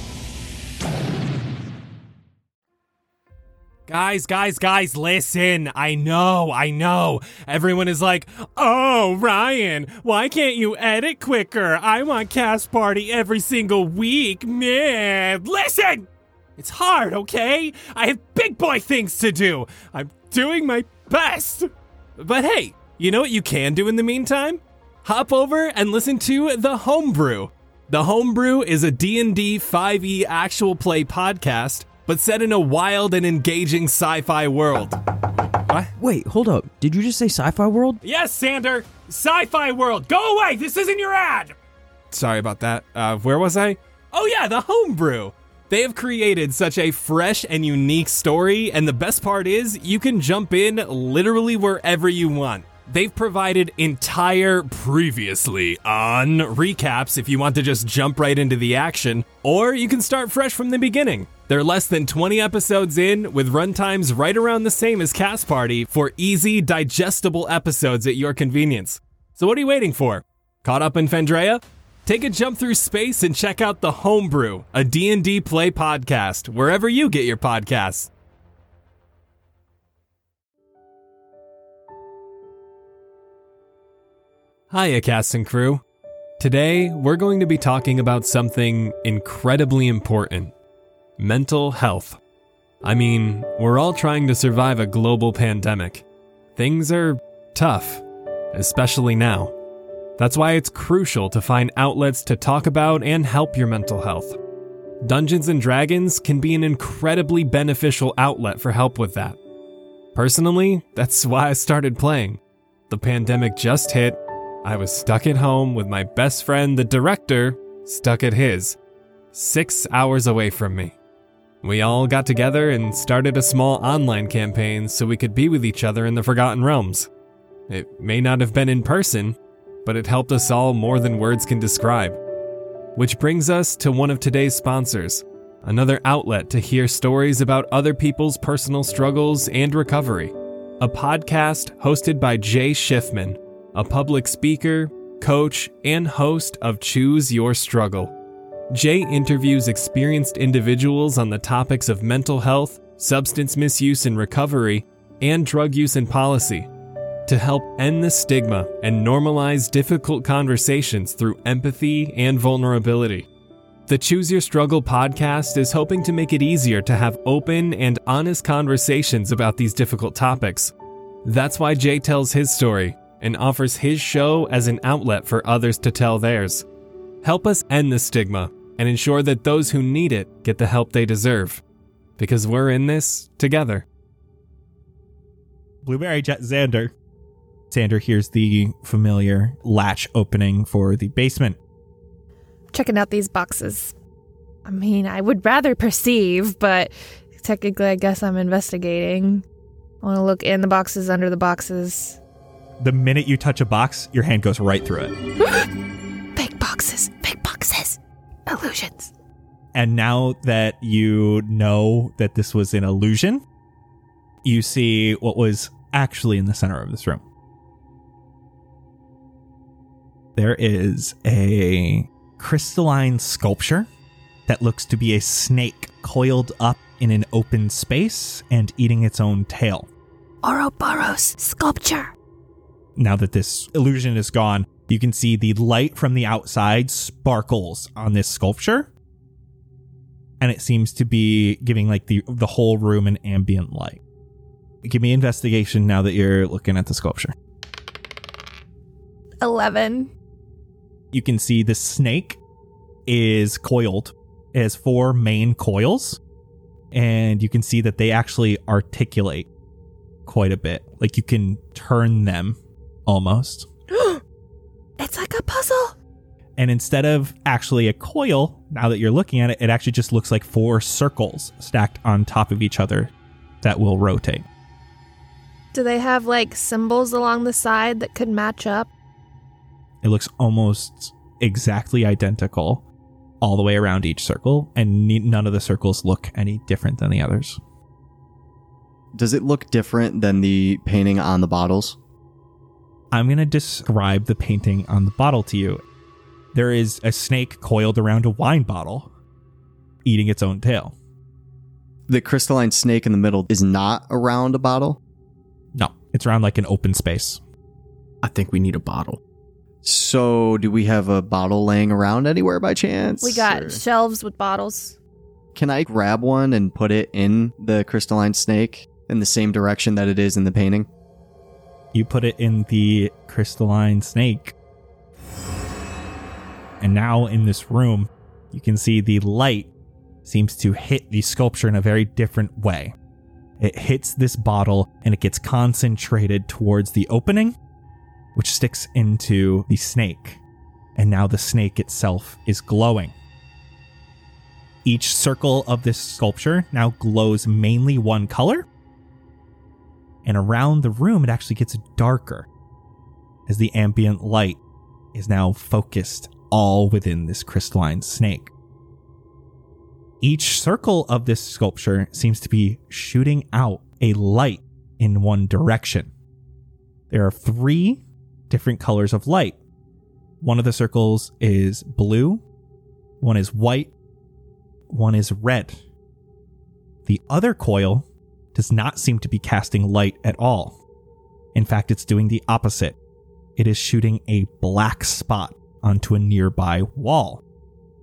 Guys, listen. I know. Everyone is like, oh, Ryan, why can't you edit quicker? I want Cast Party every single week. Man, listen! It's hard, okay? I have big boy things to do. I'm doing my best. But hey, you know what you can do in the meantime? Hop over and listen to The Homebrew. The Homebrew is a D&D 5e actual play podcast, but set in a wild and engaging sci-fi world. What? Wait, hold up. Did you just say sci-fi world? Yes, Xander. Sci-fi world. Go away. This isn't your ad. Sorry about that. Where was I? Oh yeah, The Homebrew. They have created such a fresh and unique story, and the best part is you can jump in literally wherever you want. They've provided entire previously on recaps if you want to just jump right into the action, or you can start fresh from the beginning. They're less than 20 episodes in, with runtimes right around the same as Cast Party for easy, digestible episodes at your convenience. So what are you waiting for? Caught up in Fendrea? Take a jump through space and check out The Homebrew, a D&D play podcast, wherever you get your podcasts. Hiya, cast and crew. Today, we're going to be talking about something incredibly important. Mental health. I mean, we're all trying to survive a global pandemic. Things are tough, especially now. That's why it's crucial to find outlets to talk about and help your mental health. Dungeons and Dragons can be an incredibly beneficial outlet for help with that. Personally, that's why I started playing. The pandemic just hit. I was stuck at home with my best friend, the director, stuck at his, 6 hours away from me. We all got together and started a small online campaign so we could be with each other in the Forgotten Realms. It may not have been in person, but it helped us all more than words can describe. Which brings us to one of today's sponsors, another outlet to hear stories about other people's personal struggles and recovery, a podcast hosted by Jay Schiffman, a public speaker, coach, and host of Choose Your Struggle. Jay interviews experienced individuals on the topics of mental health, substance misuse and recovery, and drug use and policy, to help end the stigma and normalize difficult conversations through empathy and vulnerability. The Choose Your Struggle podcast is hoping to make it easier to have open and honest conversations about these difficult topics. That's why Jay tells his story and offers his show as an outlet for others to tell theirs. Help us end the stigma and ensure that those who need it get the help they deserve, because we're in this together. Blueberry, Jet, Xander. Xander hears the familiar latch opening for the basement. Checking out these boxes. I mean, I would rather perceive, but technically I guess I'm investigating. I want to look in the boxes, under the boxes. The minute you touch a box, your hand goes right through it. Big boxes. Illusions. And now that you know that this was an illusion, you see what was actually in the center of this room. There is a crystalline sculpture that looks to be a snake coiled up in an open space and eating its own tail. Ouroboros sculpture. Now that this illusion is gone, you can see the light from the outside sparkles on this sculpture. And it seems to be giving like the whole room an ambient light. Give me investigation now that you're looking at the sculpture. 11. You can see the snake is coiled. It has four main coils, and you can see that they actually articulate quite a bit. Like, you can turn them almost. It's like a puzzle. And instead of actually a coil, now that you're looking at it, it actually just looks like four circles stacked on top of each other that will rotate. Do they have, like, symbols along the side that could match up? It looks almost exactly identical all the way around each circle, and none of the circles look any different than the others. Does it look different than the painting on the bottles? I'm going to describe the painting on the bottle to you. There is a snake coiled around a wine bottle, eating its own tail. The crystalline snake in the middle is not around a bottle? No, it's around like an open space. I think we need a bottle. So do we have a bottle laying around anywhere by chance? We got shelves with bottles. Can I grab one and put it in the crystalline snake in the same direction that it is in the painting? You put it in the crystalline snake. And now in this room, you can see the light seems to hit the sculpture in a very different way. It hits this bottle and it gets concentrated towards the opening, which sticks into the snake. And now the snake itself is glowing. Each circle of this sculpture now glows mainly one color. And around the room, it actually gets darker as the ambient light is now focused all within this crystalline snake. Each circle of this sculpture seems to be shooting out a light in one direction. There are three different colors of light. One of the circles is blue, one is white, one is red. The other coil does not seem to be casting light at all. In fact, it's doing the opposite. It is shooting a black spot onto a nearby wall.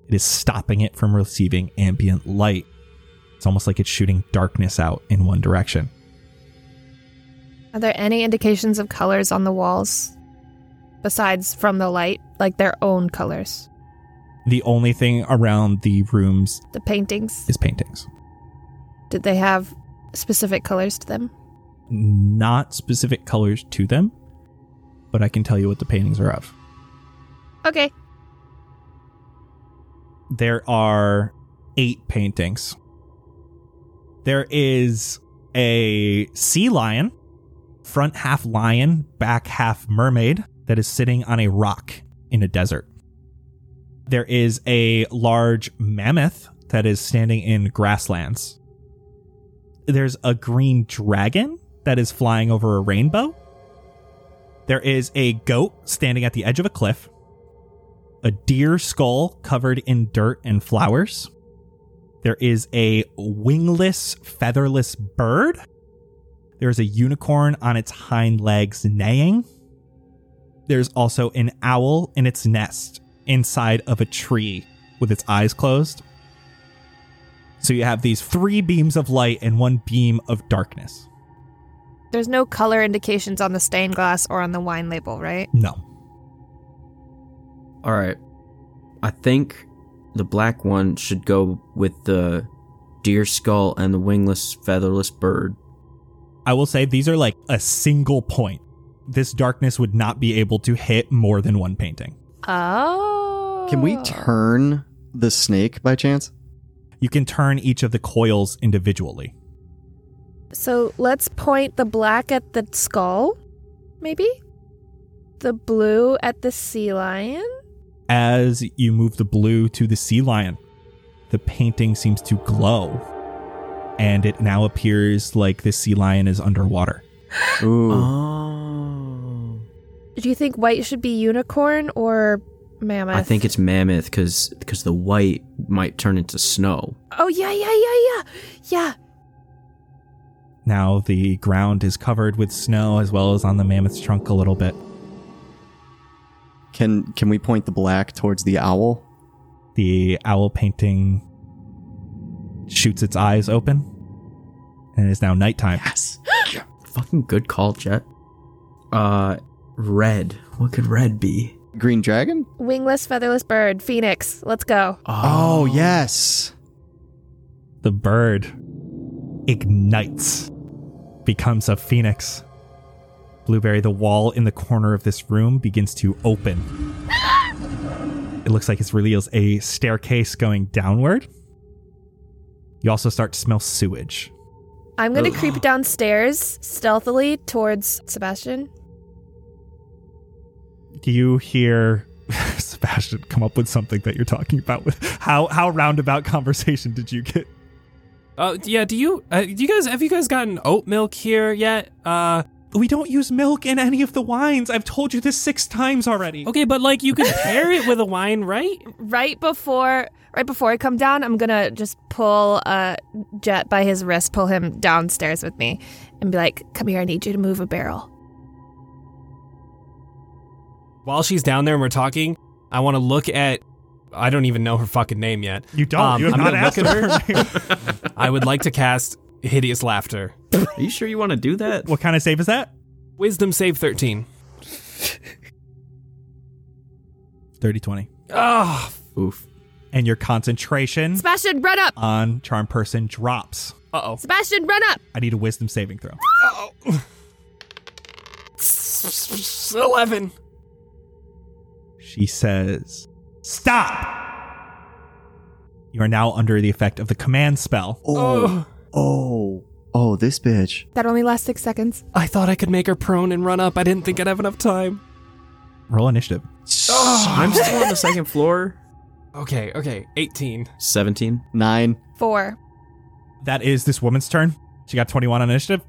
It is stopping it from receiving ambient light. It's almost like it's shooting darkness out in one direction. Are there any indications of colors on the walls besides from the light, like their own colors? The only thing around the rooms... The paintings? ...is paintings. Did they have specific colors to them? Not specific colors to them, but I can tell you what the paintings are of. Okay. There are 8 paintings. There is a sea lion, front half lion, back half mermaid, that is sitting on a rock in a desert. There is a large mammoth that is standing in grasslands. There's a green dragon that is flying over a rainbow. There is a goat standing at the edge of a cliff. A deer skull covered in dirt and flowers. There is a wingless, featherless bird. There is a unicorn on its hind legs neighing. There's also an owl in its nest inside of a tree with its eyes closed. So you have these 3 beams of light and 1 beam of darkness. There's no color indications on the stained glass or on the wine label, right? No. All right, I think the black one should go with the deer skull and the wingless, featherless bird. I will say these are like a single point. This darkness would not be able to hit more than one painting. Oh. Can we turn the snake by chance? You can turn each of the coils individually. So let's point the black at the skull, maybe? The blue at the sea lion? As you move the blue to the sea lion, the painting seems to glow, and it now appears like the sea lion is underwater. Ooh. Oh. Do you think white should be unicorn or mammoth? I think it's mammoth because the white might turn into snow. Oh, yeah. Now the ground is covered with snow as well as on the mammoth's trunk a little bit. Can we point the black towards the owl? The owl painting shoots its eyes open, and it is now nighttime. Yes! Fucking good call, Jet. Red. What could red be? Green dragon? Wingless, featherless bird. Phoenix. Let's go. Oh, yes. The bird ignites, becomes a phoenix. Blueberry, the wall in the corner of this room begins to open. It looks like it reveals a staircase going downward. You also start to smell sewage. I'm going to creep downstairs stealthily towards Sebastian. Do you hear Sebastian come up with something that you're talking about? With how roundabout conversation did you get? Yeah. Have you guys gotten oat milk here yet? We don't use milk in any of the wines. I've told you this 6 times already. Okay, but like you can pair it with a wine, right? Right before I come down, I'm gonna just pull Jet by his wrist, pull him downstairs with me, and be like, "Come here, I need you to move a barrel." While she's down there and we're talking, I want to look at... I don't even know her fucking name yet. You don't? You have not asked her? I would like to cast Hideous Laughter. Are you sure you want to do that? What kind of save is that? Wisdom save 13. 30-20. Oh. Oof. And your concentration... Sebastian, run up! ...on Charm Person drops. Uh-oh. Sebastian, run up! I need a wisdom saving throw. Uh-oh. 11. She says, "Stop! You are now under the effect of the command spell." Oh, this bitch. That only lasts 6 seconds. I thought I could make her prone and run up. I didn't think I'd have enough time. Roll initiative. Oh, I'm still on the second floor. Okay. 18. 17. 9. 4. That is this woman's turn. She got 21 on initiative.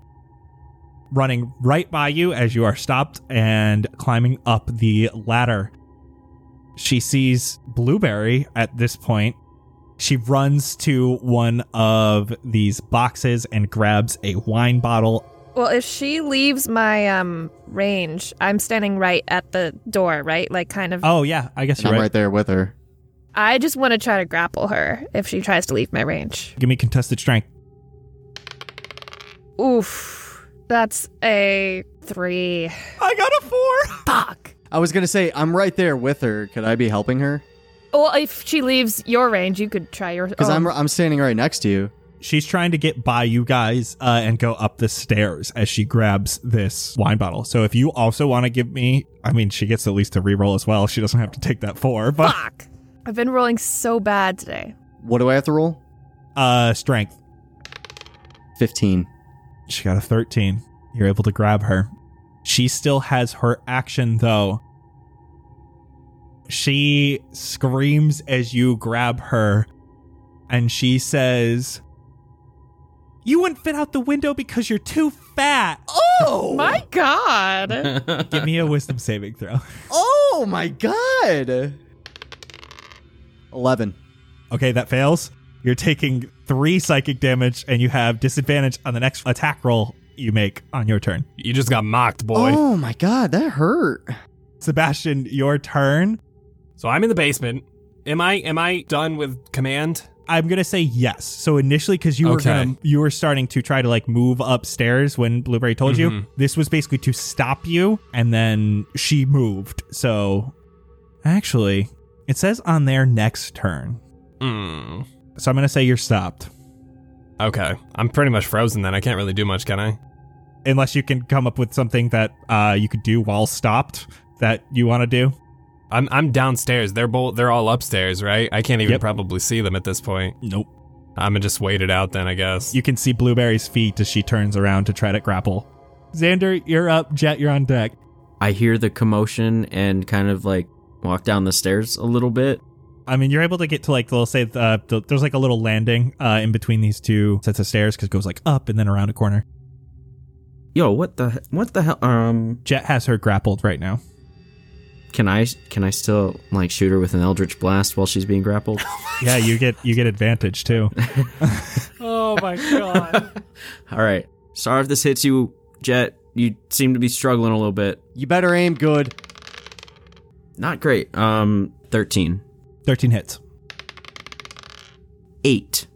Running right by you as you are stopped and climbing up the ladder. She sees Blueberry at this point. She runs to one of these boxes and grabs a wine bottle. Well, if she leaves my range, I'm standing right at the door, right? Like kind of. Oh, yeah. I guess and you're I'm right there with her. I just want to try to grapple her if she tries to leave my range. Give me contested strength. Oof. That's a 3. I got a 4. Fuck. I was going to say, I'm right there with her. Could I be helping her? Well, if she leaves your range, you could try your... Because I'm standing right next to you. She's trying to get by you guys and go up the stairs as she grabs this wine bottle. So if you also want to give me... I mean, she gets at least a reroll as well. She doesn't have to take that 4. But... Fuck! I've been rolling so bad today. What do I have to roll? Strength. 15. She got a 13. You're able to grab her. She still has her action, though. She screams as you grab her, and she says, "You wouldn't fit out the window because you're too fat." Oh! My God! Give me a wisdom saving throw. Oh, my God! 11. Okay, that fails. You're taking 3 psychic damage, and you have disadvantage on the next attack roll you make on your turn. You just got mocked, boy. Oh my God, that hurt. Sebastian, your turn. So I'm in the basement. Am I done with command? I'm gonna say yes. So initially, because you were starting to try to like move upstairs when Blueberry told you, this was basically to stop you, and then she moved. So actually, it says on their next turn. So I'm gonna say you're stopped. Okay, I'm pretty much frozen then. I can't really do much, can I? Unless you can come up with something that you could do while stopped that you want to do. I'm downstairs. They're all upstairs, right? I can't even probably see them at this point. Nope. I'm going to just wait it out then, I guess. You can see Blueberry's feet as she turns around to try to grapple. Xander, you're up. Jet, you're on deck. I hear the commotion and kind of like walk down the stairs a little bit. I mean, you're able to get to like, they'll say there's like a little landing in between these two sets of stairs because it goes like up and then around a corner. Yo, what the hell? Jet has her grappled right now. Can I still like shoot her with an Eldritch Blast while she's being grappled? Yeah, you get advantage too. Oh my God! All right, sorry if this hits you, Jet. You seem to be struggling a little bit. You better aim good. Not great. 13. 13 hits. 8.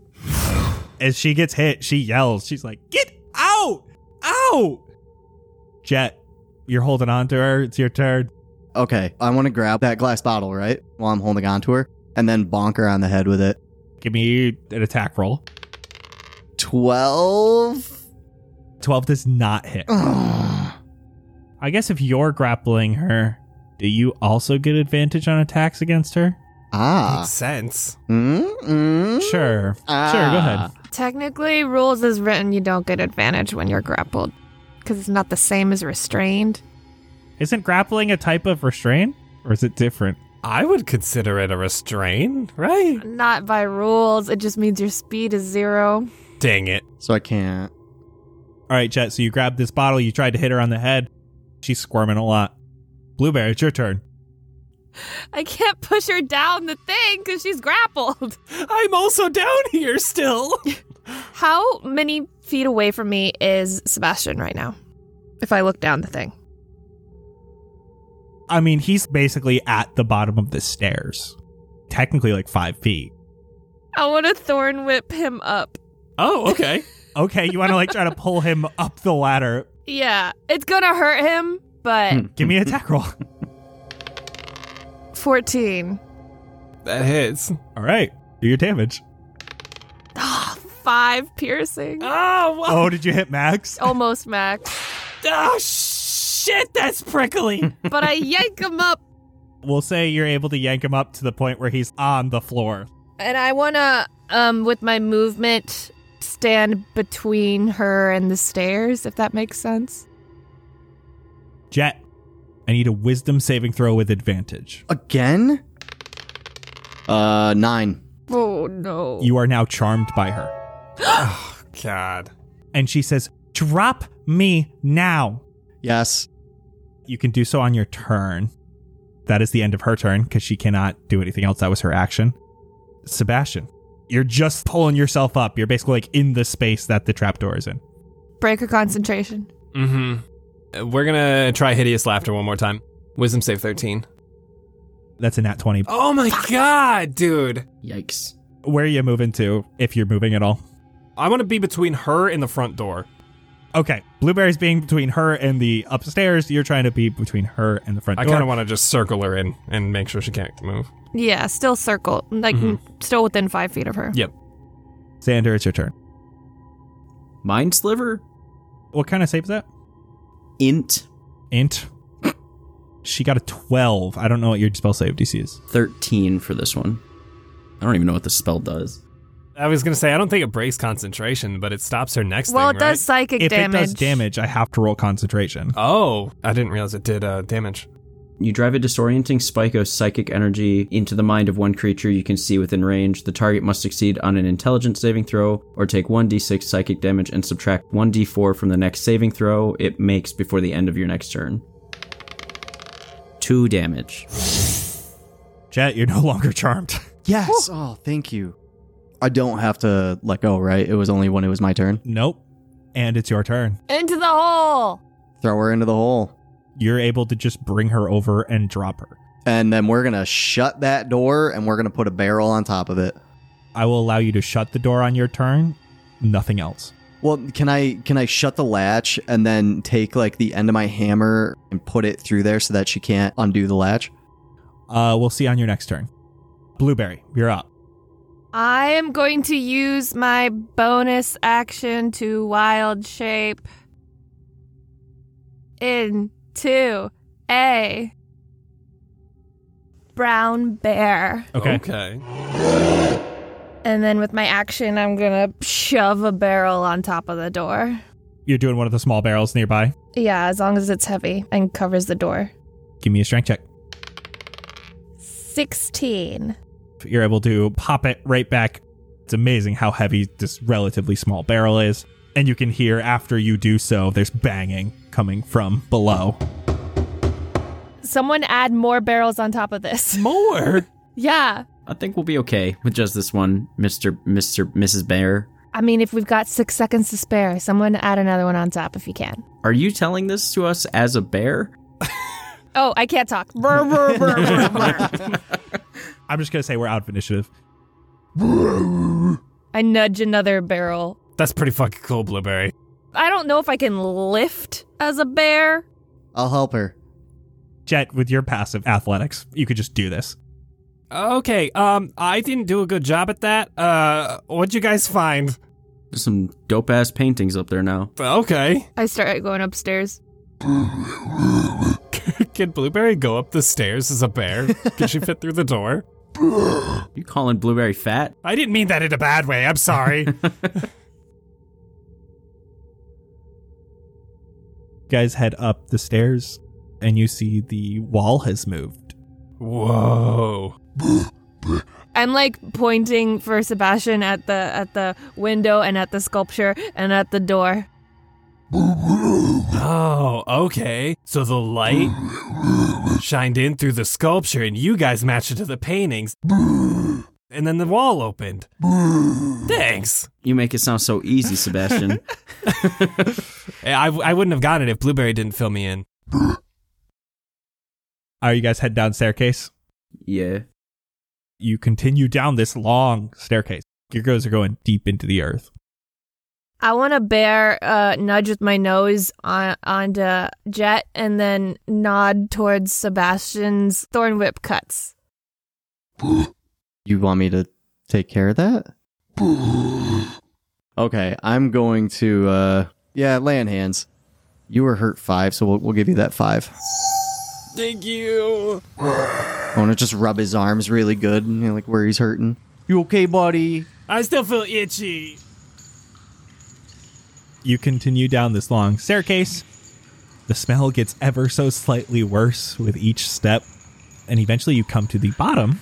As she gets hit, she yells. She's like, "Get out! Ow!" Jet, you're holding on to her. It's your turn. Okay, I want to grab that glass bottle, right? While I'm holding on to her, and then bonk her on the head with it. Give me an attack roll. 12? 12 does not hit. I guess if you're grappling her, do you also get advantage on attacks against her? Makes sense. Sure. Sure, go ahead. Technically, rules as written, you don't get advantage when you're grappled, because it's not the same as restrained. Isn't grappling a type of restraint? Or is it different? I would consider it a restraint, right? Not by rules. It just means your speed is 0. Dang it. So I can't. All right, Jet, so you grabbed this bottle. You tried to hit her on the head. She's squirming a lot. Blueberry, it's your turn. I can't push her down the thing because she's grappled. I'm also down here still. How many feet away from me is Sebastian right now? If I look down the thing. I mean, he's basically at the bottom of the stairs. Technically like 5 feet. I want to thorn whip him up. Oh, okay. Okay, you want to like try to pull him up the ladder. Yeah, it's going to hurt him, but... Give me an attack roll. 14. That hits. All right, do your damage. 5 piercing. Oh, what? Oh, did you hit max? Almost max. Oh, shit, that's prickly. But I yank him up. We'll say you're able to yank him up to the point where he's on the floor. And I want to, with my movement, stand between her and the stairs, if that makes sense. Jet, I need a wisdom saving throw with advantage. Again? 9. Oh, no. You are now charmed by her. Oh, God. And she says, drop me now. Yes. You can do so on your turn. That is the end of her turn, because she cannot do anything else. That was her action. Sebastian, you're just pulling yourself up. You're basically like in the space that the trapdoor is in. Break her concentration. Mm-hmm. We're going to try Hideous Laughter one more time. Wisdom save 13. That's a nat 20. Oh my God, dude. Yikes. Where are you moving to, if you're moving at all? I want to be between her and the front door. Okay. Blueberry's being between her and the upstairs. You're trying to be between her and the front door. I kind of want to just circle her in and make sure she can't move. Yeah, still circle. Like, still within 5 feet of her. Yep. Xander, it's your turn. Mind sliver? What kind of save is that? Int. She got a 12. I don't know what your spell save DC is. 13 for this one. I don't even know what the spell does. I was going to say, I don't think it breaks concentration, but it stops her next thing, Well, it does psychic damage. If it does damage, I have to roll concentration. Oh, I didn't realize it did damage. You drive a disorienting spike of psychic energy into the mind of one creature you can see within range. The target must succeed on an intelligence saving throw or take 1d6 psychic damage and subtract 1d4 from the next saving throw it makes before the end of your next turn. 2 damage. Jet, you're no longer charmed. Yes. Woo. Oh, thank you. I don't have to let go, right? It was only when it was my turn. Nope. And it's your turn. Into the hole. Throw her into the hole. You're able to just bring her over and drop her. And then we're going to shut that door and we're going to put a barrel on top of it. I will allow you to shut the door on your turn. Nothing else. Well, can I shut the latch and then take like the end of my hammer and put it through there so that she can't undo the latch? We'll see on your next turn. Blueberry, you're up. I am going to use my bonus action to wild shape into a brown bear. Okay. And then with my action, I'm going to shove a barrel on top of the door. You're doing one of the small barrels nearby? Yeah, as long as it's heavy and covers the door. Give me a strength check. 16. You're able to pop it right back. It's amazing how heavy this relatively small barrel is. And you can hear after you do so, there's banging coming from below. Someone add more barrels on top of this. More? Yeah. I think we'll be okay with just this one, Mrs. Bear. I mean, if we've got 6 seconds to spare, someone add another one on top if you can. Are you telling this to us as a bear? Oh, I can't talk. Brr, brr, brr, brr, brr. I'm just going to say we're out of initiative. I nudge another barrel. That's pretty fucking cool, Blueberry. I don't know if I can lift as a bear. I'll help her. Jet, with your passive athletics, you could just do this. Okay, I didn't do a good job at that. What'd you guys find? There's some dope-ass paintings up there now. Okay. I start going upstairs. Can Blueberry go up the stairs as a bear? Can she fit through the door? You calling Blueberry fat? I didn't mean that in a bad way. I'm sorry. You guys head up the stairs, and you see the wall has moved. Whoa. I'm like pointing for Sebastian at the window and at the sculpture and at the door. Oh, okay. So the light shined in through the sculpture and you guys matched it to the paintings. And then the wall opened. Thanks. You make it sound so easy, Sebastian. I wouldn't have gotten it if Blueberry didn't fill me in. You guys head down staircase? Yeah. You continue down this long staircase. Your guys are going deep into the earth. I want to bear nudge with my nose onto Jet and then nod towards Sebastian's thorn whip cuts. You want me to take care of that? Okay, I'm going to, land hands. You were hurt 5, so we'll give you that 5. Thank you. I want to just rub his arms really good, and like where he's hurting. You okay, buddy? I still feel itchy. You continue down this long staircase. The smell gets ever so slightly worse with each step, and eventually you come to the bottom,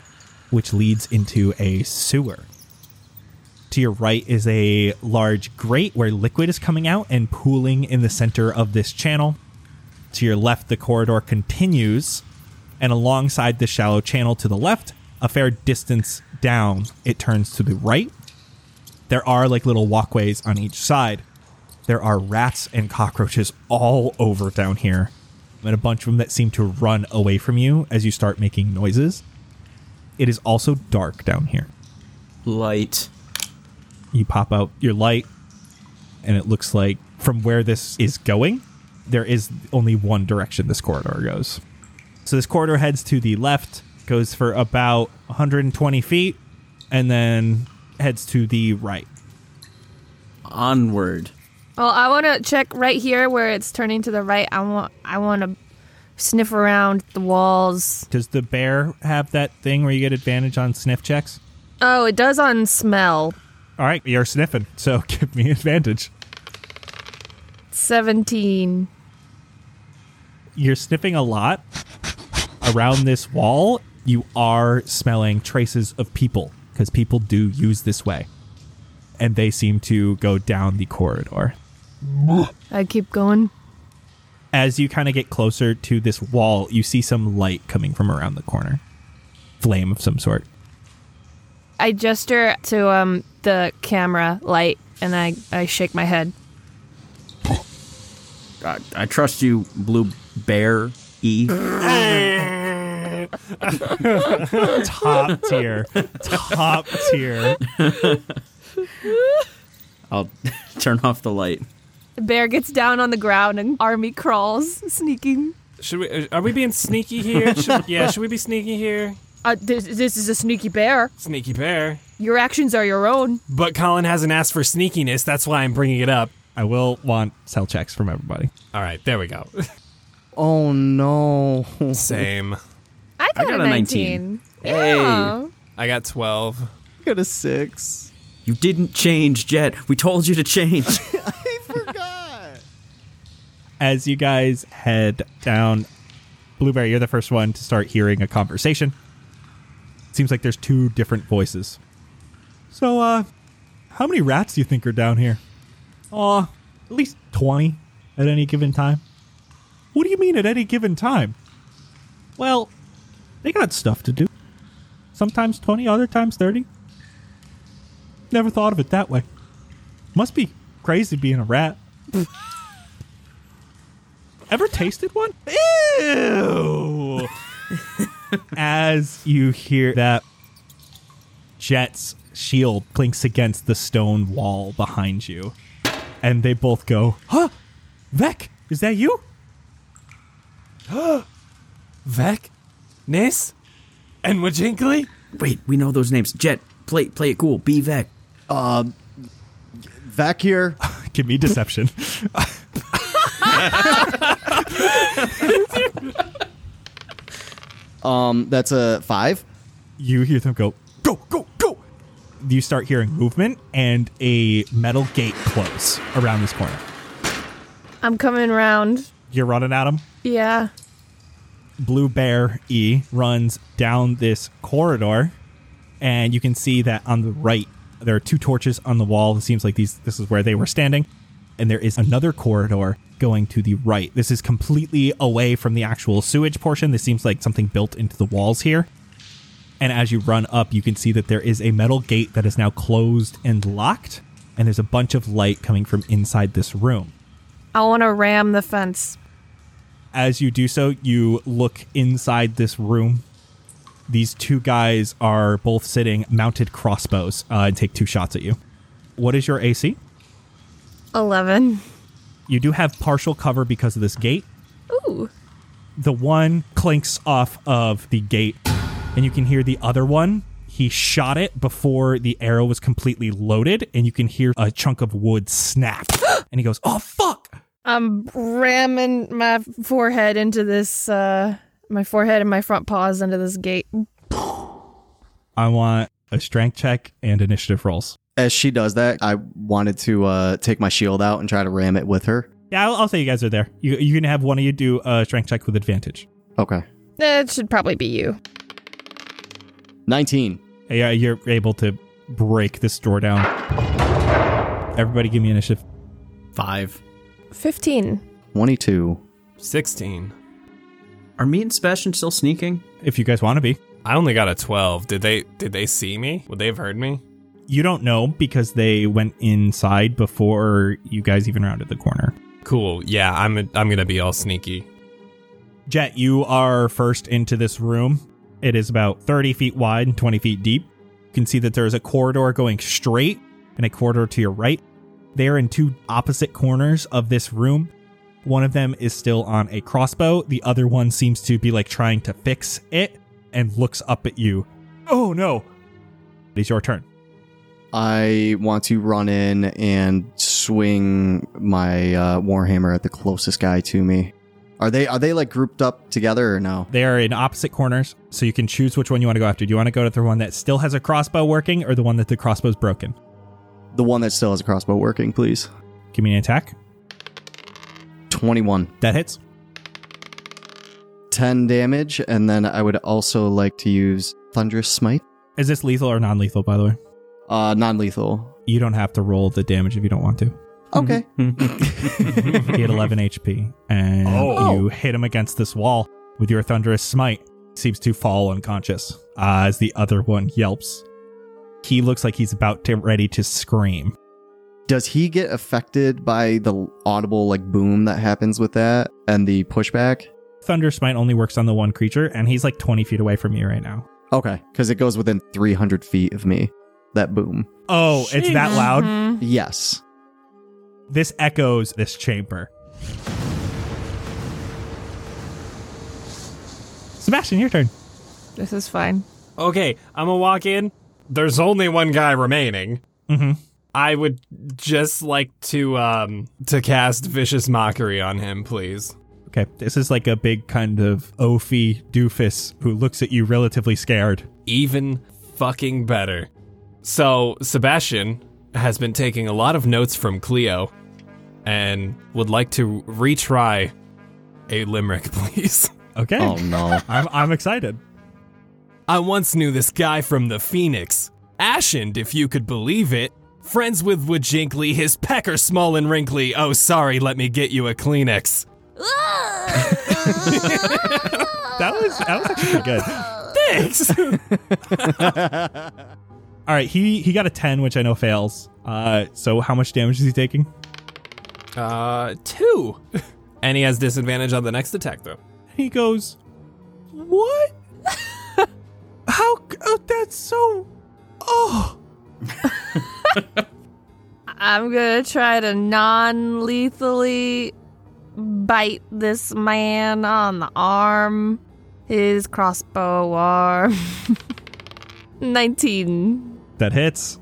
which leads into a sewer. To your right is a large grate where liquid is coming out and pooling in the center of this channel. To your left, the corridor continues, and alongside the shallow channel to the left, a fair distance down, it turns to the right. There are like little walkways on each side. There are rats and cockroaches all over down here, and a bunch of them that seem to run away from you as you start making noises. It is also dark down here. Light. You pop out your light, and it looks like from where this is going, there is only one direction this corridor goes. So this corridor heads to the left, goes for about 120 feet, and then heads to the right. Onward. Well, I want to check right here where it's turning to the right. I want to sniff around the walls. Does the bear have that thing where you get advantage on sniff checks? Oh, it does on smell. All right, you're sniffing, so give me advantage. 17. You're sniffing a lot. Around this wall, you are smelling traces of people, because people do use this way. And they seem to go down the corridor. I keep going. As you kind of get closer to this wall, you see some light coming from around the corner. Flame of some sort. I gesture to the camera light, and I shake my head. I trust you, Blue Bear E. Top tier. I'll turn off the light. The bear gets down on the ground and army crawls, sneaking. Are we being sneaky here? Should we be sneaky here? This is a sneaky bear. Sneaky bear. Your actions are your own. But Colin hasn't asked for sneakiness, that's why I'm bringing it up. I will want cell checks from everybody. All right, there we go. Oh, no. Same. I got a 19. Hey. Yeah. I got 12. I got a 6. You didn't change, Jet. We told you to change. I forgot. As you guys head down, Blueberry, you're the first one to start hearing a conversation. It seems like there's two different voices. So, how many rats do you think are down here? At least 20 at any given time. What do you mean at any given time? Well, they got stuff to do. Sometimes 20, other times 30. Never thought of it that way. Must be crazy being a rat. Ever tasted one? Ew! As you hear that, Jet's shield clinks against the stone wall behind you. And they both go, huh? Vec, is that you? Vec, Nis, and Wajinkli? Wait, we know those names. Jet, play it cool. Be Vec. Vec here. Give me deception. That's a 5. You hear them go, go, go, go. You start hearing movement and a metal gate close around this corner. I'm coming around. You're running at him? Yeah. Blueberry runs down this corridor, and you can see that on the right, there are 2 torches on the wall. It seems like this is where they were standing. And there is another corridor going to the right. This is completely away from the actual sewage portion. This seems like something built into the walls here. And as you run up, you can see that there is a metal gate that is now closed and locked. And there's a bunch of light coming from inside this room. I want to ram the fence. As you do so, you look inside this room. These 2 guys are both sitting mounted crossbows and take 2 shots at you. What is your AC? 11. You do have partial cover because of this gate. Ooh. The one clinks off of the gate, and you can hear the other one. He shot it before the arrow was completely loaded, and you can hear a chunk of wood snap. And he goes, oh, fuck! I'm ramming my forehead into this, my forehead and my front paws into this gate. I want a strength check and initiative rolls. As she does that, I wanted to take my shield out and try to ram it with her. Yeah, I'll say you guys are there. You can have one of you do a strength check with advantage. Okay. It should probably be you. 19. Yeah, you're able to break this door down. Everybody give me initiative. 5. 15. 22. 16. Are me and Sebastian still sneaking? If you guys want to be. I only got a 12. Did they see me? Would they have heard me? You don't know because they went inside before you guys even rounded the corner. Cool. Yeah, I'm going to be all sneaky. Jet, you are first into this room. It is about 30 feet wide and 20 feet deep. You can see that there's a corridor going straight and a corridor to your right. They're in 2 opposite corners of this room. One of them is still on a crossbow. The other one seems to be like trying to fix it and looks up at you. Oh, no. It is your turn. I want to run in and swing my Warhammer at the closest guy to me. Are they like grouped up together or no? They are in opposite corners, so you can choose which one you want to go after. Do you want to go to the one that still has a crossbow working or the one that the crossbow's broken? The one that still has a crossbow working, please. Give me an attack. 21. That hits. 10 damage, and then I would also like to use Thunderous Smite. Is this lethal or non-lethal, by the way? Non-lethal. You don't have to roll the damage if you don't want to. Okay. He had 11 HP, and you hit him against this wall with your Thunderous Smite. Seems to fall unconscious as the other one yelps. He looks like he's about to ready to scream. Does he get affected by the audible like boom that happens with that and the pushback? Thunder Smite only works on the one creature, and he's like 20 feet away from me right now. Okay, because it goes within 300 feet of me, that boom. Oh, it's that loud? Mm-hmm. Yes. This echoes this chamber. Sebastian, your turn. This is fine. Okay, I'm going to walk in. There's only one guy remaining. Mm-hmm. I would just like to cast Vicious Mockery on him, please. Okay, this is like a big kind of oafy doofus who looks at you relatively scared. Even fucking better. So Sebastian has been taking a lot of notes from Cleo and would like to retry a limerick, please. Okay. Oh, no. I'm excited. I once knew this guy from the Phoenix. Ashened, if you could believe it. Friends with Wajinkli, his pecker small and wrinkly. Oh, sorry, let me get you a Kleenex. that was actually good. Thanks. All right, he got a 10, which I know fails. So how much damage is he taking? 2. And he has disadvantage on the next attack, though. He goes, what? How? Oh, that's so... Oh. I'm gonna try to non-lethally bite this man on the arm. His crossbow arm. 19. That hits.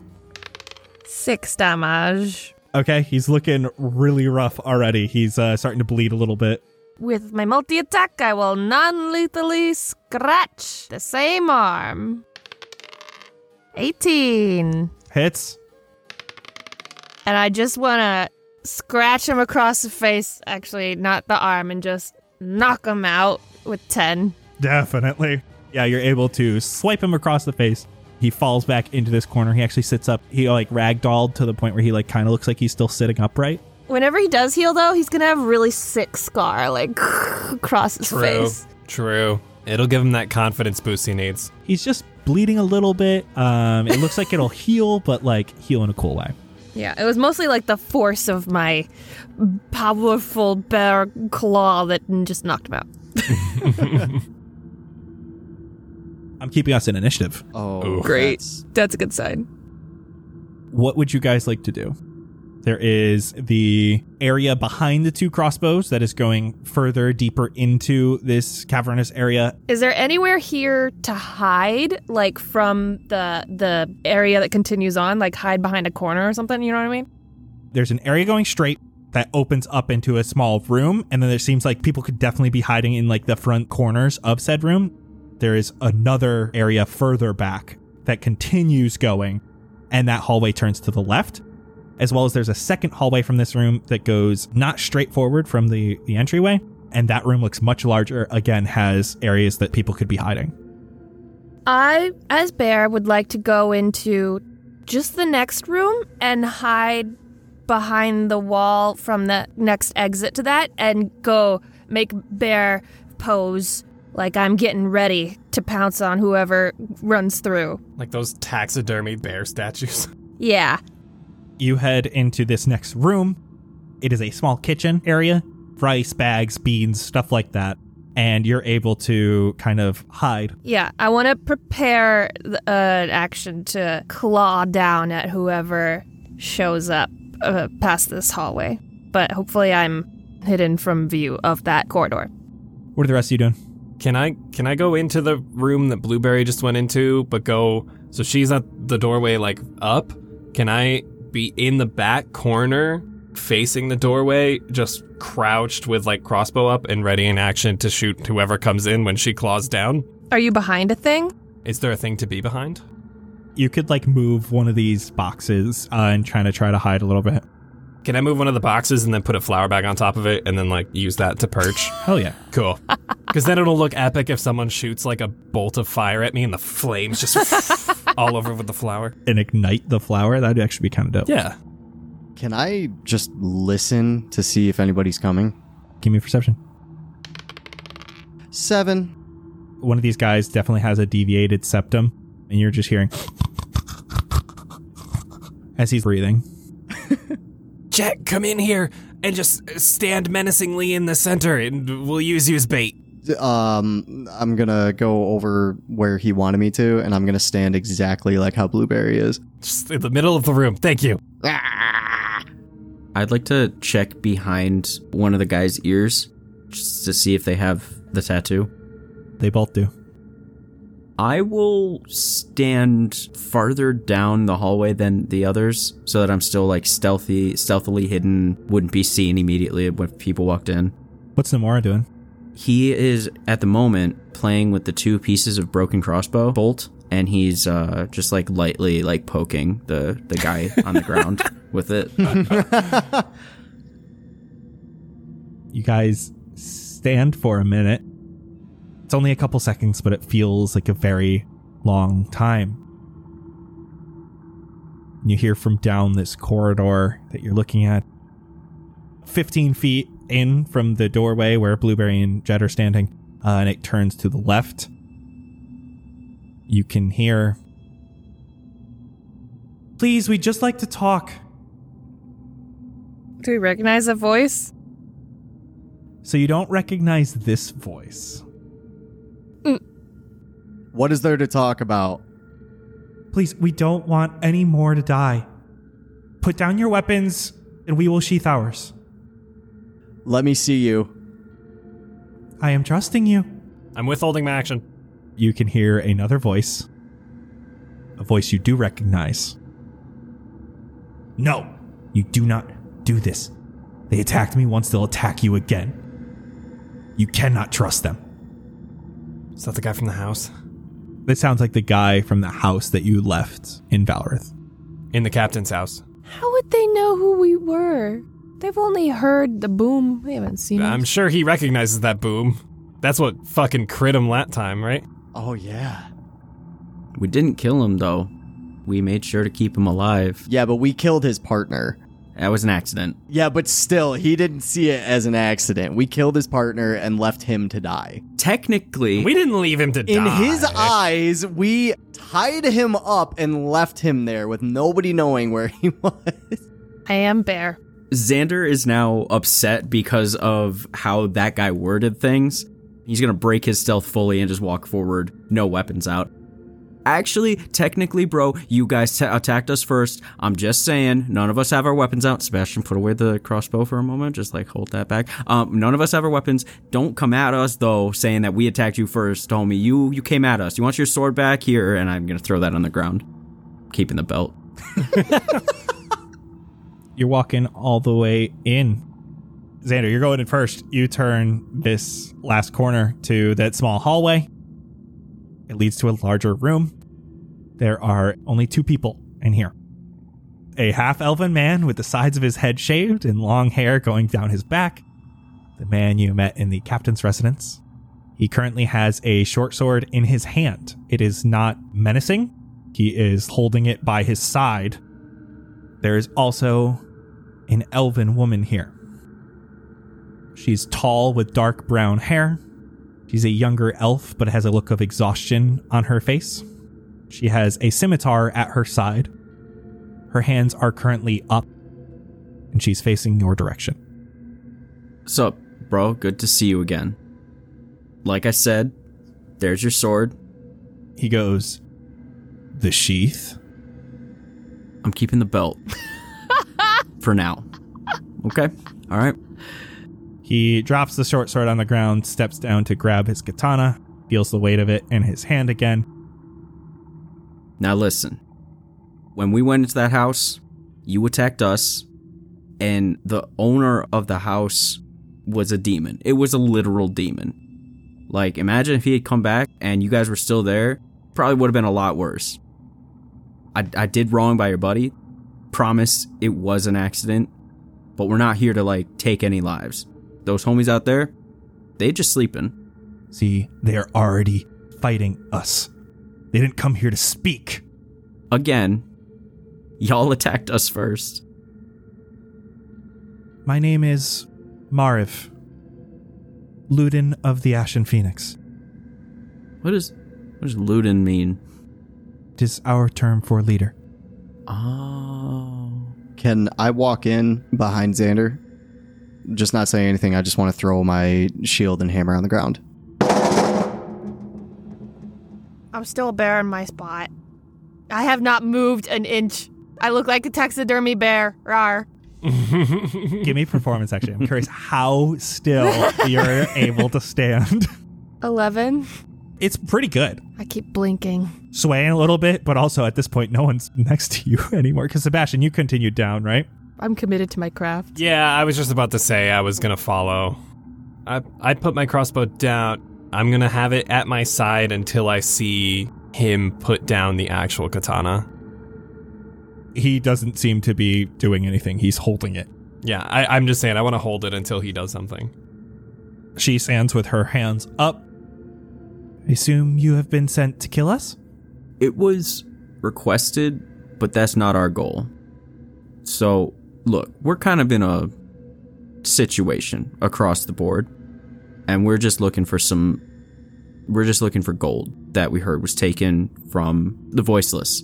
6 damage. Okay, he's looking really rough already. He's starting to bleed a little bit. With my multi-attack, I will non-lethally scratch the same arm. 18. Hits. And I just want to scratch him across the face, actually, not the arm, and just knock him out with 10. Definitely. Yeah, you're able to swipe him across the face. He falls back into this corner. He actually sits up. He ragdolled to the point where he kind of looks like he's still sitting upright. Whenever he does heal, though, he's going to have a really sick scar across his face. True. It'll give him that confidence boost he needs. He's just bleeding a little bit. It looks like it'll heal, but heal in a cool way. Yeah, it was mostly the force of my powerful bear claw that just knocked him out. I'm keeping us in initiative. Oh, great. That's a good sign. What would you guys like to do? There is the area behind the two crossbows that is going further, deeper into this cavernous area. Is there anywhere here to hide, from the area that continues on, hide behind a corner or something? You know what I mean? There's an area going straight that opens up into a small room, and then there seems like people could definitely be hiding in the front corners of said room. There is another area further back that continues going, and that hallway turns to the left. As well as there's a second hallway from this room that goes not straight forward from the entryway. And that room looks much larger, again, has areas that people could be hiding. I, as Bear, would like to go into just the next room and hide behind the wall from the next exit to that and go make Bear pose like I'm getting ready to pounce on whoever runs through. Like those taxidermy bear statues. Yeah. You head into this next room. It is a small kitchen area, rice, bags, beans, stuff like that. And you're able to kind of hide. Yeah, I want to prepare an action to claw down at whoever shows up past this hallway. But hopefully I'm hidden from view of that corridor. What are the rest of you doing? Can I go into the room that Blueberry just went into, but go... So she's at the doorway, up? Can I... be in the back corner facing the doorway, just crouched with crossbow up and ready in action to shoot whoever comes in when she claws down? Are you behind a thing? Is there a thing to be behind? You could move one of these boxes and try to hide a little bit. Can I move one of the boxes and then put a flower bag on top of it and then use that to perch? Hell yeah. Cool. Because then it'll look epic if someone shoots a bolt of fire at me and the flames just all over with the flower. And ignite the flower? That'd actually be kind of dope. Yeah. Can I just listen to see if anybody's coming? Give me a perception. 7. One of these guys definitely has a deviated septum and you're just hearing as he's breathing. Jet, come in here and just stand menacingly in the center and we'll use you as bait. I'm going to go over where he wanted me to and I'm going to stand exactly like how Blueberry is. Just in the middle of the room. Thank you. I'd like to check behind one of the guy's ears just to see if they have the tattoo. They both do. I will stand farther down the hallway than the others so that I'm still stealthily hidden, wouldn't be seen immediately when people walked in. What's Nomura doing? He is, at the moment, playing with the two pieces of broken crossbow bolt, and he's just lightly poking the guy on the ground with it. You guys stand for a minute. It's only a couple seconds, but it feels like a very long time. You hear from down this corridor that you're looking at. 15 feet in from the doorway where Blueberry and Jet are standing, and it turns to the left. You can hear, "Please, we'd just like to talk." Do we recognize a voice? So you don't recognize this voice. What is there to talk about? Please, we don't want any more to die. Put down your weapons, and we will sheath ours. Let me see you. I am trusting you. I'm withholding my action. You can hear another voice. A voice you do recognize. No, you do not do this. They attacked me once, they'll attack you again. You cannot trust them. Is that the guy from the house? That sounds like the guy from the house that you left in Valrith. In the captain's house. How would they know who we were? They've only heard the boom. They haven't seen it. I'm sure he recognizes that boom. That's what fucking crit him that time, right? Oh, yeah. We didn't kill him, though. We made sure to keep him alive. Yeah, but we killed his partner. That was an accident. Yeah, but still, he didn't see it as an accident. We killed his partner and left him to die. Technically, we didn't leave him to die. In his eyes, we tied him up and left him there with nobody knowing where he was. I am Bear. Xander is now upset because of how that guy worded things. He's going to break his stealth fully and just walk forward, no weapons out. Actually, technically, bro, you guys attacked us first. I'm just saying, none of us have our weapons out. Sebastian, put away the crossbow for a moment. Just, hold that back. None of us have our weapons. Don't come at us, though, saying that we attacked you first, homie. You came at us. You want your sword back? Here, and I'm going to throw that on the ground. Keeping the belt. You're walking all the way in. Xander, you're going in first. You turn this last corner to that small hallway. It leads to a larger room. There are only two people in here. A half-elven man with the sides of his head shaved and long hair going down his back. The man you met in the captain's residence. He currently has a short sword in his hand. It is not menacing. He is holding it by his side. There is also an elven woman here. She's tall with dark brown hair. She's a younger elf, but has a look of exhaustion on her face. She has a scimitar at her side. Her hands are currently up, and she's facing your direction. Sup, bro? Good to see you again. Like I said, there's your sword. He goes, the sheath? I'm keeping the belt. For now. Okay. All right. He drops the short sword on the ground, steps down to grab his katana, feels the weight of it in his hand again. Now listen. When we went into that house, you attacked us, and the owner of the house was a demon. It was a literal demon. Imagine if he had come back and you guys were still there. Probably would have been a lot worse. I did wrong by your buddy. Promise it was an accident, but we're not here to, take any lives. Those homies out there, they just sleeping. See, they're already fighting us. They didn't come here to speak. Again, y'all attacked us first. My name is Mariv Ludin of the Ashen Phoenix. What does Ludin mean? Is our term for leader. Oh. Can I walk in behind Xander? Just not saying anything. I just want to throw my shield and hammer on the ground. I'm still a bear in my spot. I have not moved an inch. I look like a taxidermy bear. Rawr. Give me performance, actually. I'm curious how still you're able to stand. 11. It's pretty good. I keep blinking. Swaying a little bit, but also at this point, no one's next to you anymore. Because Sebastian, you continued down, right? I'm committed to my craft. Yeah, I was just about to say I was going to follow. I put my crossbow down. I'm going to have it at my side until I see him put down the actual katana. He doesn't seem to be doing anything. He's holding it. Yeah, I'm just saying I want to hold it until he does something. She stands with her hands up. I assume you have been sent to kill us? It was requested, but that's not our goal. So, look, we're kind of in a situation across the board, and we're just looking for gold that we heard was taken from the voiceless.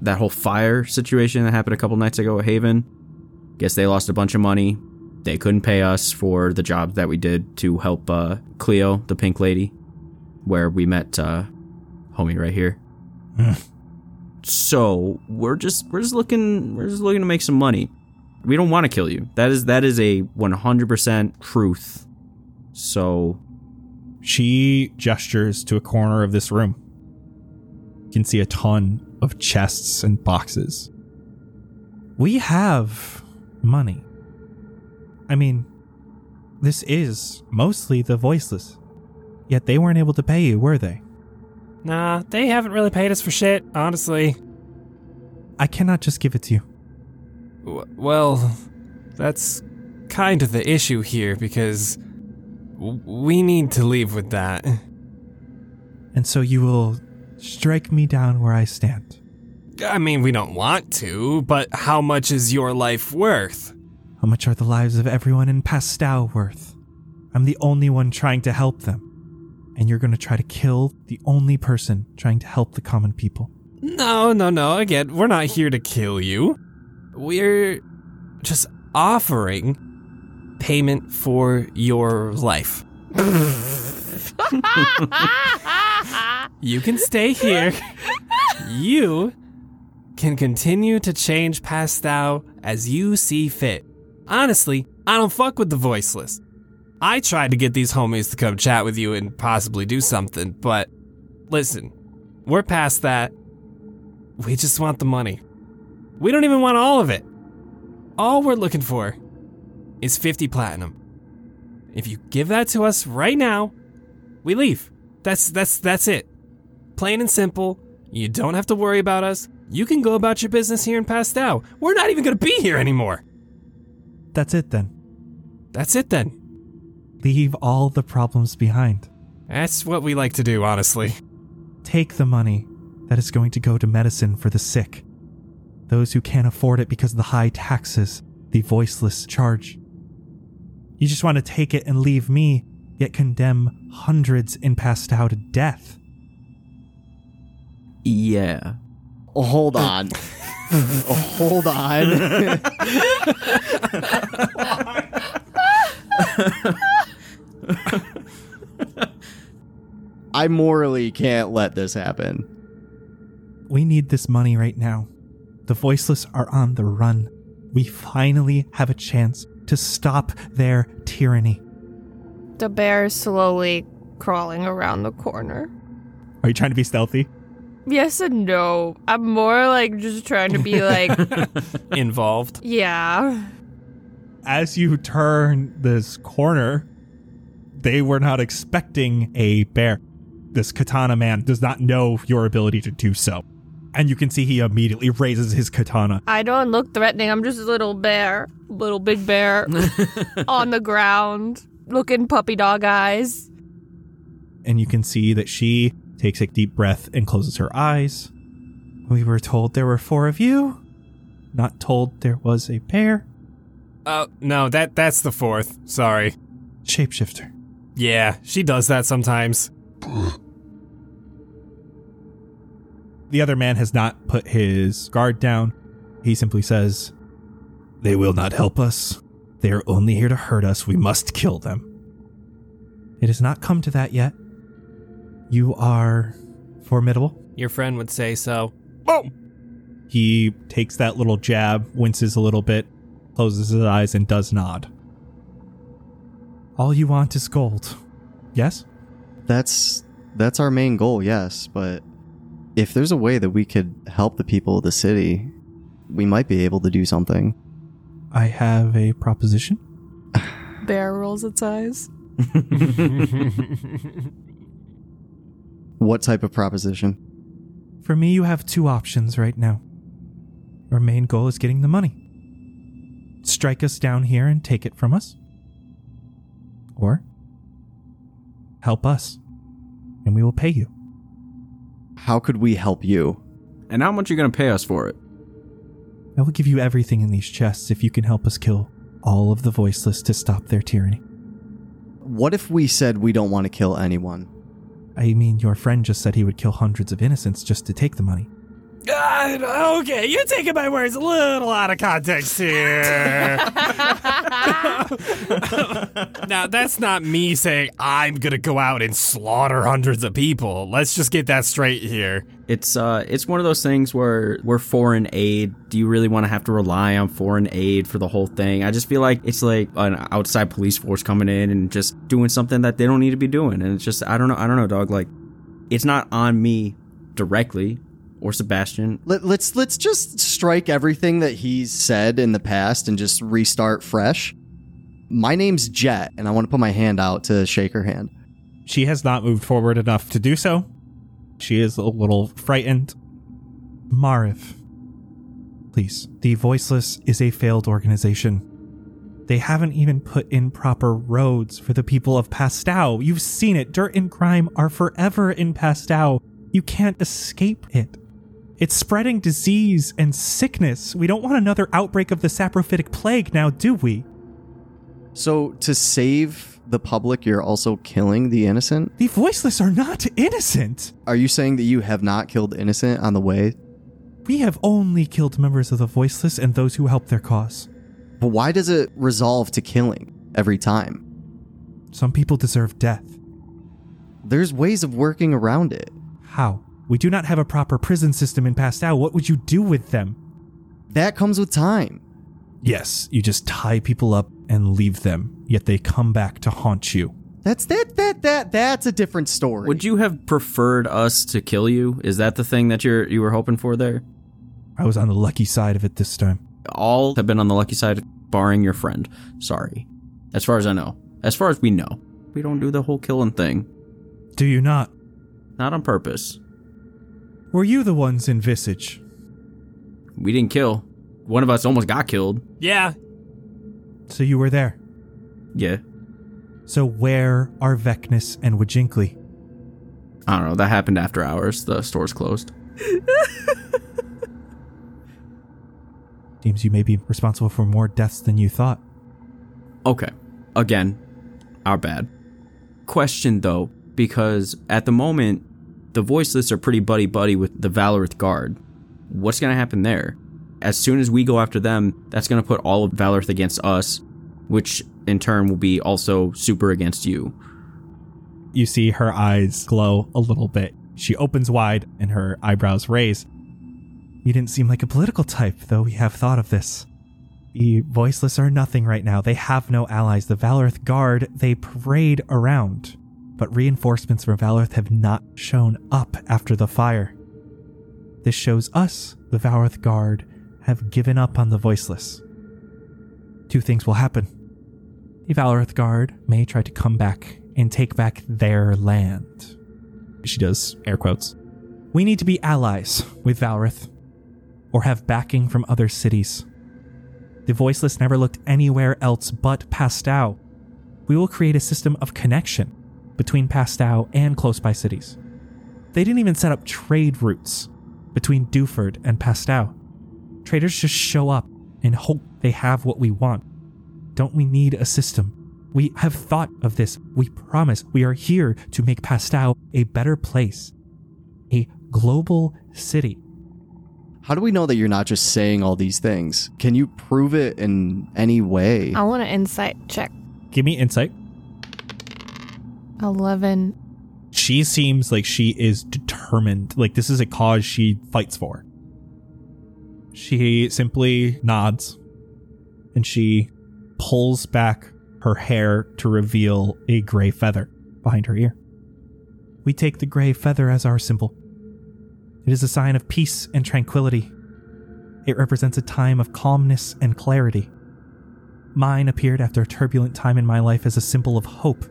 That whole fire situation that happened a couple nights ago at Haven, guess they lost a bunch of money. They couldn't pay us for the job that we did to help Cleo, the pink lady. Where we met homie right here. So we're just looking to make some money. We don't want to kill you. That is a 100% truth. So she gestures to a corner of this room. You can see a ton of chests and boxes. We have money. I mean, this is mostly the Voiceless. Yet they weren't able to pay you, were they? Nah, they haven't really paid us for shit, honestly. I cannot just give it to you. Well, that's kind of the issue here, because we need to leave with that. And so you will strike me down where I stand. I mean, we don't want to, but how much is your life worth? How much are the lives of everyone in Pastal worth? I'm the only one trying to help them. And you're going to try to kill the only person trying to help the common people. No. Again, we're not here to kill you. We're just offering payment for your life. You can stay here. You can continue to change Pastal as you see fit. Honestly, I don't fuck with the Voiceless. I tried to get these homies to come chat with you and possibly do something, but listen, we're past that. We just want the money. We don't even want all of it. All we're looking for is 50 platinum. If you give that to us right now, we leave. That's it. Plain and simple. You don't have to worry about us. You can go about your business here in Pastal. We're not even going to be here anymore. That's it then. Leave all the problems behind. That's what we like to do, honestly. Take the money that is going to go to medicine for the sick. Those who can't afford it because of the high taxes the Voiceless charge. You just want to take it and leave me, yet condemn hundreds in Pastal to death. Yeah. Oh, hold on. Hold on. I morally can't let this happen. We need this money right now. The Voiceless are on the run. We finally have a chance to stop their tyranny. The bear is slowly crawling around the corner. Are you trying to be stealthy? Yes and no. I'm more like just trying to be like... involved? Yeah. As you turn this corner, they were not expecting a bear. This katana man does not know your ability to do so. And you can see he immediately raises his katana. I don't look threatening. I'm just a little bear. Little big bear on the ground, looking puppy dog eyes. And you can see that she takes a deep breath and closes her eyes. We were told there were four of you. Not told there was a bear. Oh, no, that's the fourth. Sorry. Shapeshifter. Yeah, she does that sometimes. The other man has not put his guard down. He simply says, "They will not help us. They are only here to hurt us. We must kill them." It has not come to that yet. You are formidable. Your friend would say so. Boom! He takes that little jab, winces a little bit, closes his eyes and does nod. All you want is gold, yes? That's our main goal, yes, but if there's a way that we could help the people of the city, we might be able to do something. I have a proposition. Bear rolls its eyes. What type of proposition? For me, you have two options right now. Our main goal is getting the money. Strike us down here and take it from us, or help us and we will pay you. How could we help you, and how much are you going to pay us for it? I will give you everything in these chests if you can help us kill all of the Voiceless to stop their tyranny. What if we said we don't want to kill anyone? I mean, your friend just said he would kill hundreds of innocents just to take the money. Okay, you're taking my words a little out of context here. Now, that's not me saying I'm going to go out and slaughter hundreds of people. Let's just get that straight here. It's one of those things where we're foreign aid. Do you really want to have to rely on foreign aid for the whole thing? I just feel like it's like an outside police force coming in and just doing something that they don't need to be doing. And it's just, I don't know, dog. Like, it's not on me directly. Or Sebastian. Let's just strike everything that he's said in the past and just restart fresh. My name's Jet, and I want to put my hand out to shake her hand. She has not moved forward enough to do so. She is a little frightened. Mariv, please. The Voiceless is a failed organization. They haven't even put in proper roads for the people of Pastal. You've seen it. Dirt and crime are forever in Pastal. You can't escape it. It's spreading disease and sickness. We don't want another outbreak of the saprophytic plague now, do we? So to save the public, you're also killing the innocent? The Voiceless are not innocent. Are you saying that you have not killed innocent on the way? We have only killed members of the Voiceless and those who help their cause. But why does it resolve to killing every time? Some people deserve death. There's ways of working around it. How? We do not have a proper prison system in Pastal. What would you do with them? That comes with time. Yes, you just tie people up and leave them, yet they come back to haunt you. That's a different story. Would you have preferred us to kill you? Is that the thing that you were hoping for there? I was on the lucky side of it this time. All have been on the lucky side, barring your friend. Sorry. As far as I know. As far as we know. We don't do the whole killing thing. Do you not? Not on purpose. Were you the ones in Visage? We didn't kill. One of us almost got killed. Yeah. So you were there? Yeah. So where are Vecnus and Wajinkli? I don't know. That happened after hours. The store's closed. Seems you may be responsible for more deaths than you thought. Okay. Again, our bad. Question, though, because at the moment, the Voiceless are pretty buddy-buddy with the Valrith Guard. What's going to happen there? As soon as we go after them, that's going to put all of Valrith against us, which in turn will be also super against you. You see her eyes glow a little bit. She opens wide and her eyebrows raise. You didn't seem like a political type, though we have thought of this. The Voiceless are nothing right now. They have no allies. The Valrith Guard, they parade around. But reinforcements from Valrith have not shown up after the fire. This shows us, the Valrith Guard, have given up on the Voiceless. Two things will happen. The Valrith Guard may try to come back and take back their land. She does air quotes. We need to be allies with Valrith, or have backing from other cities. The Voiceless never looked anywhere else but Pastal. We will create a system of connection between Pastal and close-by cities. They didn't even set up trade routes between Duford and Pastal. Traders just show up and hope they have what we want. Don't we need a system? We have thought of this. We promise we are here to make Pastal a better place. A global city. How do we know that you're not just saying all these things? Can you prove it in any way? I want an insight check. Give me insight. 11. She seems like she is determined. Like, this is a cause she fights for. She simply nods, and she pulls back her hair to reveal a gray feather behind her ear. We take the gray feather as our symbol. It is a sign of peace and tranquility. It represents a time of calmness and clarity. Mine appeared after a turbulent time in my life as a symbol of hope.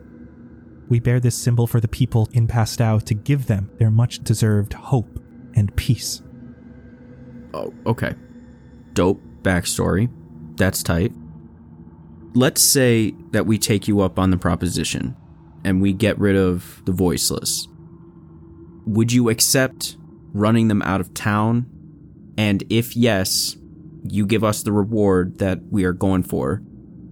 We bear this symbol for the people in Pastal to give them their much-deserved hope and peace. Oh, okay. Dope backstory. That's tight. Let's say that we take you up on the proposition, and we get rid of the Voiceless. Would you accept running them out of town? And if yes, you give us the reward that we are going for.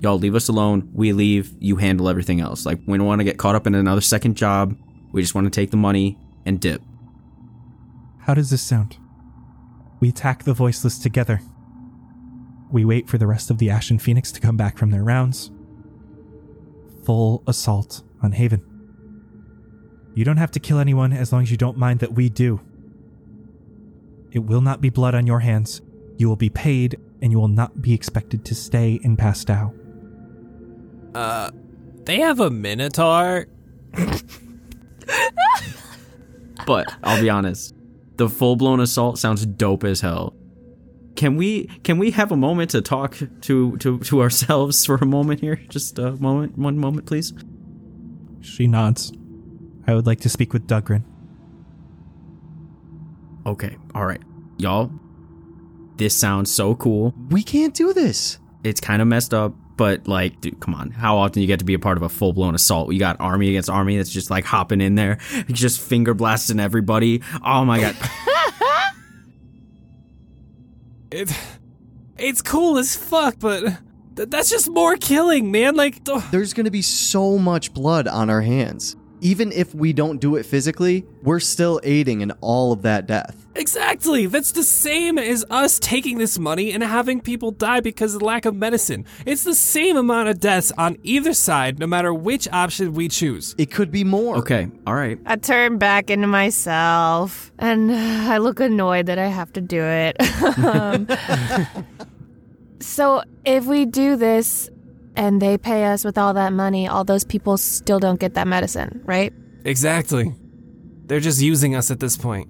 Y'all leave us alone, we leave, you handle everything else. Like, we don't want to get caught up in another second job. We just want to take the money and dip. How does this sound? We attack the Voiceless together. We wait for the rest of the Ashen Phoenix to come back from their rounds. Full assault on Haven. You don't have to kill anyone as long as you don't mind that we do. It will not be blood on your hands. You will be paid, and you will not be expected to stay in Pastal. They have a Minotaur? But, I'll be honest, the full-blown assault sounds dope as hell. Can we have a moment to talk to ourselves for a moment here? Just a moment, one moment, please. She nods. I would like to speak with Dugrin. Okay, all right. Y'all, this sounds so cool. We can't do this. It's kind of messed up, but like, dude, come on. How often do you get to be a part of a full-blown assault? You got army against army that's just like hopping in there, just finger blasting everybody. Oh my god. It's cool as fuck, but that's just more killing, man. Like, there's going to be so much blood on our hands. Even if we don't do it physically, we're still aiding in all of that death. Exactly. That's the same as us taking this money and having people die because of lack of medicine. It's the same amount of deaths on either side, no matter which option we choose. It could be more. Okay, all right. I turn back into myself, and I look annoyed that I have to do it. So if we do this, and they pay us with all that money, all those people still don't get that medicine, right? Exactly. They're just using us at this point.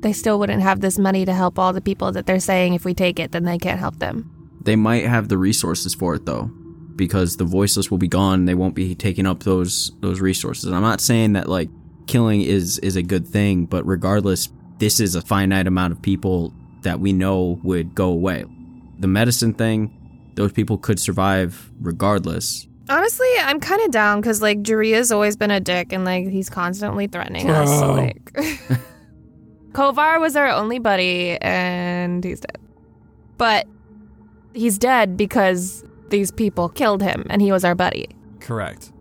They still wouldn't have this money to help all the people that they're saying if we take it, then they can't help them. They might have the resources for it, though, because the Voiceless will be gone. They won't be taking up those resources. And I'm not saying that, like, killing is a good thing, but regardless, this is a finite amount of people that we know would go away. The medicine thing, those people could survive regardless. Honestly, I'm kind of down because, like, Juria's always been a dick and, like, he's constantly threatening us. So, like, Kovar was our only buddy and he's dead. But he's dead because these people killed him and he was our buddy. Correct.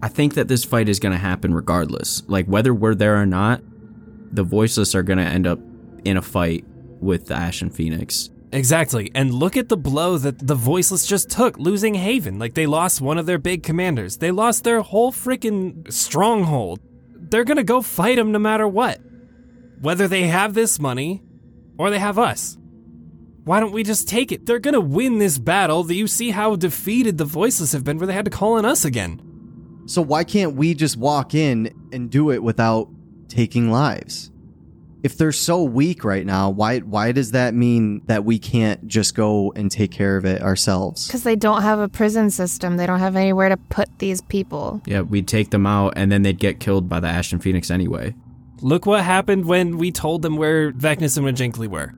I think that this fight is going to happen regardless. Like, whether we're there or not, the Voiceless are going to end up in a fight with the Ashen Phoenix. Exactly, and look at the blow that the Voiceless just took, losing Haven. Like, they lost one of their big commanders. They lost their whole freaking stronghold. They're gonna go fight them no matter what. Whether they have this money, or they have us. Why don't we just take it? They're gonna win this battle. You see how defeated the Voiceless have been where they had to call on us again. So why can't we just walk in and do it without taking lives? If they're so weak right now, why does that mean that we can't just go and take care of it ourselves? Because they don't have a prison system. They don't have anywhere to put these people. Yeah, we'd take them out, and then they'd get killed by the Ashen Phoenix anyway. Look what happened when we told them where Vecnus and Wajinkli were.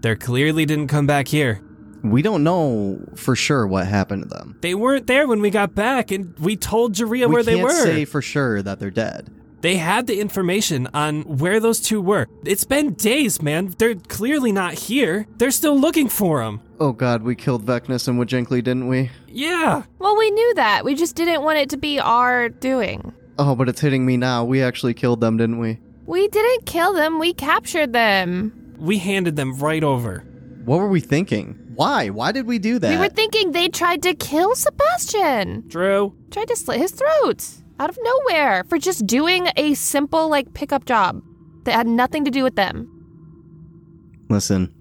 They clearly didn't come back here. We don't know for sure what happened to them. They weren't there when we got back, and we told Jiria where they were. We can't say for sure that they're dead. They had the information on where those two were. It's been days, man. They're clearly not here. They're still looking for them. Oh, God, we killed Vecnus and Wajinkli, didn't we? Yeah. Well, we knew that. We just didn't want it to be our doing. Oh, but it's hitting me now. We actually killed them, didn't we? We didn't kill them. We captured them. We handed them right over. What were we thinking? Why? Why did we do that? We were thinking they tried to kill Sebastian. True. Tried to slit his throat. Out of nowhere, for just doing a simple, like, pickup job that had nothing to do with them. Listen,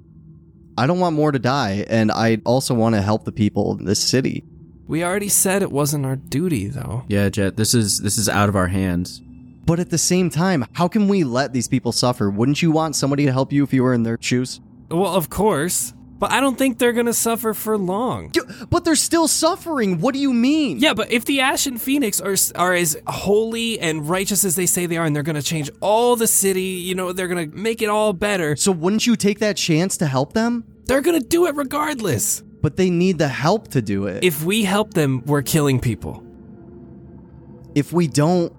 I don't want more to die, and I also want to help the people in this city. We already said it wasn't our duty, though. Yeah, Jet, this is out of our hands. But at the same time, how can we let these people suffer? Wouldn't you want somebody to help you if you were in their shoes? Well, of course. But I don't think they're going to suffer for long. But they're still suffering. What do you mean? Yeah, but if the Ashen Phoenix are as holy and righteous as they say they are, and they're going to change all the city, you know, they're going to make it all better. So wouldn't you take that chance to help them? They're going to do it regardless. But they need the help to do it. If we help them, we're killing people. If we don't,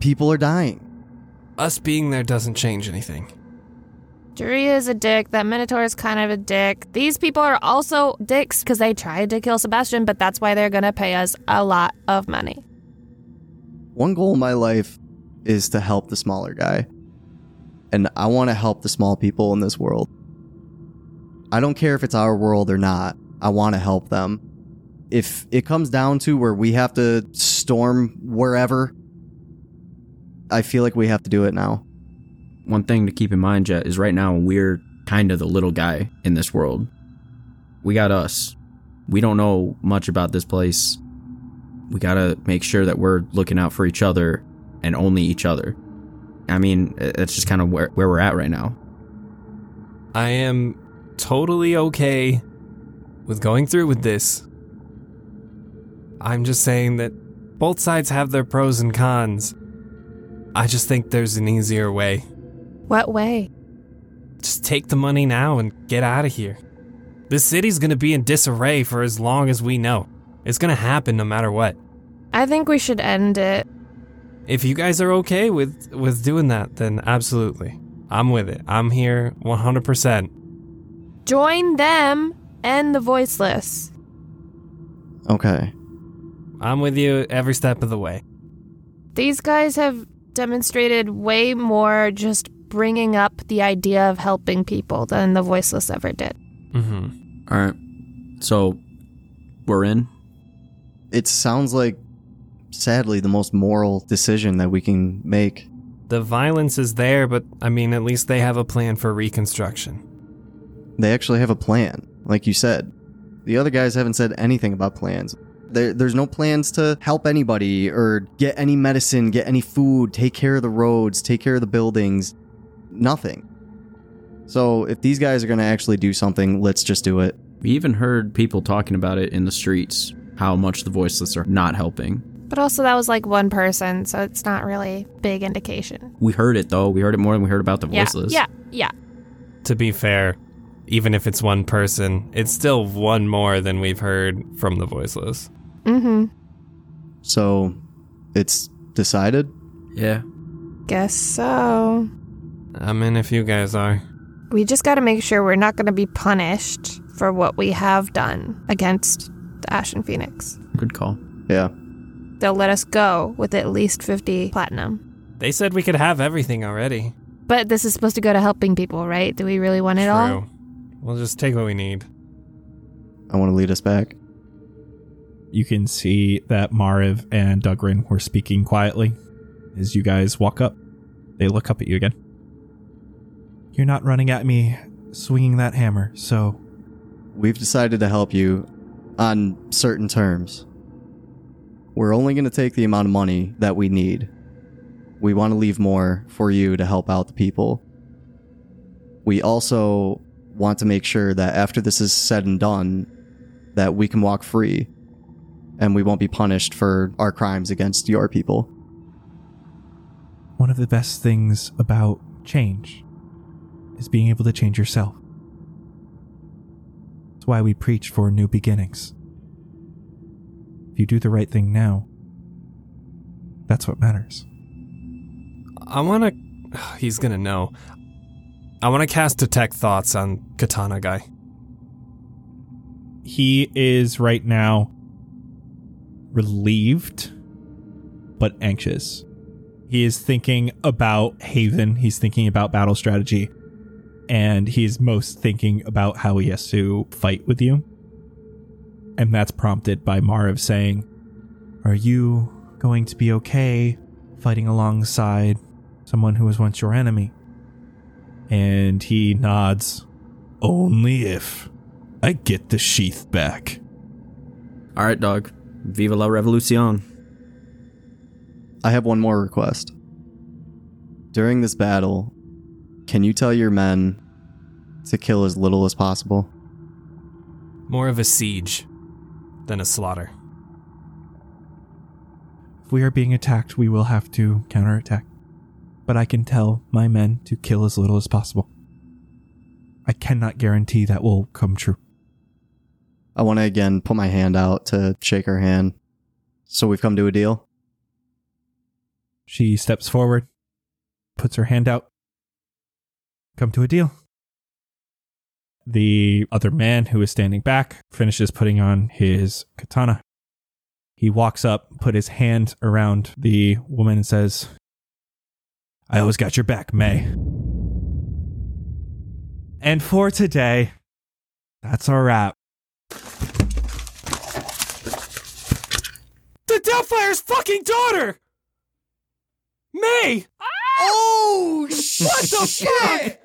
people are dying. Us being there doesn't change anything. Jiria is a dick. That Minotaur is kind of a dick. These people are also dicks because they tried to kill Sebastian, but that's why they're going to pay us a lot of money. One goal in my life is to help the smaller guy. And I want to help the small people in this world. I don't care if it's our world or not. I want to help them. If it comes down to where we have to storm wherever, I feel like we have to do it now. One thing to keep in mind, Jet, is right now we're kind of the little guy in this world. We got us. We don't know much about this place. We gotta make sure that we're looking out for each other and only each other. I mean, that's just kind of where we're at right now. I am totally okay with going through with this. I'm just saying that both sides have their pros and cons. I just think there's an easier way. What way? Just take the money now and get out of here. This city's gonna be in disarray for as long as we know. It's gonna happen no matter what. I think we should end it. If you guys are okay with doing that, then absolutely. I'm with it. I'm here 100%. Join them and the voiceless. Okay. I'm with you every step of the way. These guys have demonstrated way more just bringing up the idea of helping people than the voiceless ever did. Mm-hmm. All right. So, we're in? It sounds like, sadly, the most moral decision that we can make. The violence is there, but, I mean, at least they have a plan for reconstruction. They actually have a plan, like you said. The other guys haven't said anything about plans. There's no plans to help anybody or get any medicine, get any food, take care of the roads, take care of the buildings. Nothing. So if these guys are going to actually do something, let's just do it. We even heard people talking about it in the streets, how much the voiceless are not helping. But also that was like one person, so it's not really a big indication. We heard it, though. We heard it more than we heard about the voiceless. Yeah. To be fair, even if it's one person, it's still one more than we've heard from the voiceless. Mm-hmm. So it's decided? Yeah. Guess so. I'm in if you guys are. We just got to make sure we're not going to be punished for what we have done against the Ashen Phoenix. Good call. Yeah. They'll let us go with at least 50 platinum. They said we could have everything already. But this is supposed to go to helping people, right? Do we really want it all? True. We'll just take what we need. I want to lead us back. You can see that Mariv and Dugrin were speaking quietly as you guys walk up. They look up at you again. You're not running at me swinging that hammer, so... We've decided to help you on certain terms. We're only going to take the amount of money that we need. We want to leave more for you to help out the people. We also want to make sure that after this is said and done, that we can walk free and we won't be punished for our crimes against your people. One of the best things about change is being able to change yourself. That's why we preach for new beginnings. If you do the right thing now, that's what matters. He's gonna know. I want to cast Detect Thoughts on Katana Guy. He is right now relieved, but anxious. He is thinking about Haven. He's thinking about battle strategy. And he's most thinking about how he has to fight with you. And that's prompted by Mariv saying, are you going to be okay fighting alongside someone who was once your enemy? And he nods, only if I get the sheath back. All right, dog. Viva la revolucion. I have one more request. During this battle, can you tell your men to kill as little as possible? More of a siege than a slaughter. If we are being attacked, we will have to counterattack. But I can tell my men to kill as little as possible. I cannot guarantee that will come true. I want to again put my hand out to shake her hand. So we've come to a deal. She steps forward, puts her hand out. Come to a deal. The other man who is standing back finishes putting on his katana. He walks up, put his hand around the woman and says, I always got your back, May. And for today, That's our wrap. The Doubtfire's fucking daughter! May! Oh, shit! What the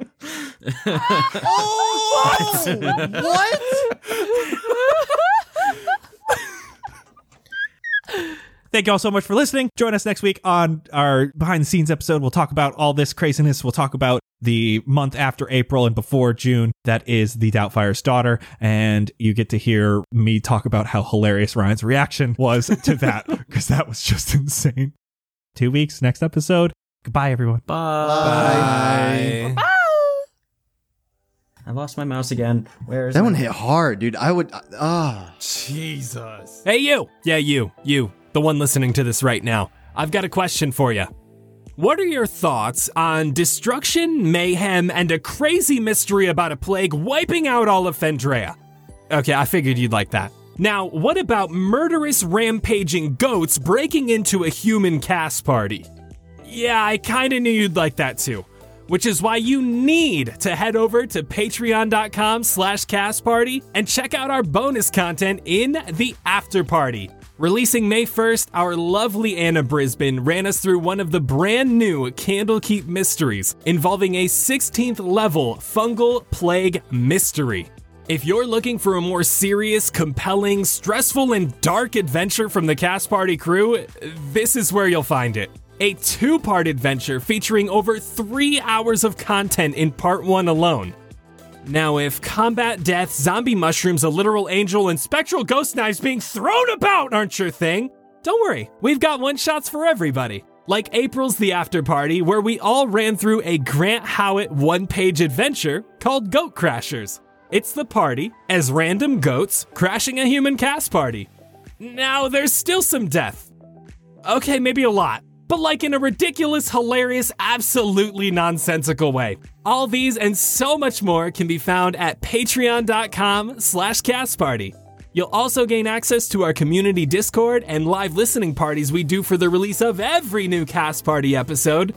fuck? What? Thank you all so much for listening. Join us next week on our behind-the-scenes episode. We'll talk about all this craziness. We'll talk about the month after April and before June. That is The Doubtfire's Daughter. And you get to hear me talk about how hilarious Ryan's reaction was to that, because that was just insane. 2 weeks, next episode. Goodbye, everyone. Bye. Bye. Bye. I lost my mouse again. Where is that one? Hit hard, dude. I would... Jesus. Hey, you. Yeah, you. The one listening to this right now. I've got a question for you. What are your thoughts on destruction, mayhem, and a crazy mystery about a plague wiping out all of Fendrea? Okay, I figured you'd like that. Now, what about murderous, rampaging goats breaking into a human cast party? Yeah, I kinda knew you'd like that too. Which is why you need to head over to patreon.com/castparty and check out our bonus content in the after party. Releasing May 1st, our lovely Anna Brisbane ran us through one of the brand new Candlekeep mysteries involving a 16th level fungal plague mystery. If you're looking for a more serious, compelling, stressful, and dark adventure from the Cast Party crew, this is where you'll find it. A 2-part adventure featuring over 3 hours of content in part 1 alone. Now, if combat, death, zombie mushrooms, a literal angel, and spectral ghost knives being thrown about aren't your thing, don't worry, we've got one-shots for everybody. Like April's The After Party, where we all ran through a Grant Howitt one-page adventure called Goat Crashers. It's the party, as random goats, crashing a human cast party. Now, there's still some death. Okay, maybe a lot. But like in a ridiculous, hilarious, absolutely nonsensical way. All these and so much more can be found at patreon.com/castparty. You'll also gain access to our community Discord and live listening parties we do for the release of every new Cast Party episode.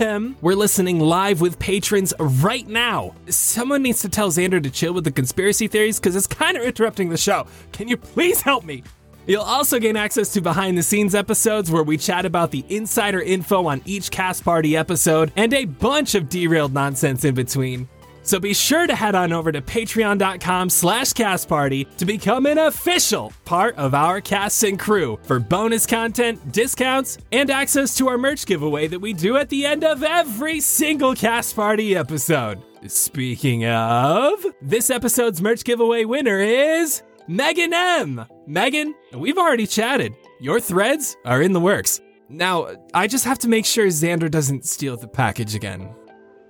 We're listening live with patrons right now. Someone needs to tell Xander to chill with the conspiracy theories because it's kind of interrupting the show. Can you please help me? You'll also gain access to behind-the-scenes episodes where we chat about the insider info on each Cast Party episode and a bunch of derailed nonsense in between. So be sure to head on over to patreon.com/castparty to become an official part of our cast and crew for bonus content, discounts, and access to our merch giveaway that we do at the end of every single Cast Party episode. Speaking of, this episode's merch giveaway winner is... Megan M. Megan, we've already chatted. Your threads are in the works. Now, I just have to make sure Xander doesn't steal the package again.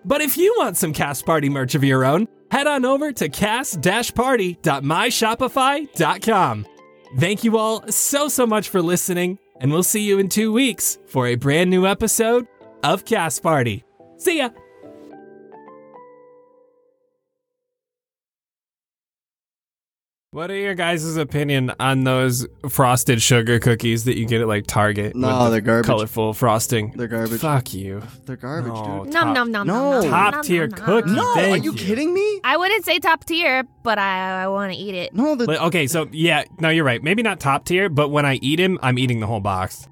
But if you want some Cast Party merch of your own, head on over to cast-party.myshopify.com. Thank you all so much for listening, and we'll see you in 2 weeks for a brand new episode of Cast Party. See ya! What are your guys' opinion on those frosted sugar cookies that you get at, like, Target? No, they're garbage. Colorful frosting. They're garbage. Fuck you. They're garbage, no, dude. No. Top-tier cookie. No, are you kidding me? I wouldn't say top-tier, but I want to eat it. No, okay, so, yeah, no, you're right. Maybe not top-tier, but when I eat him, I'm eating the whole box.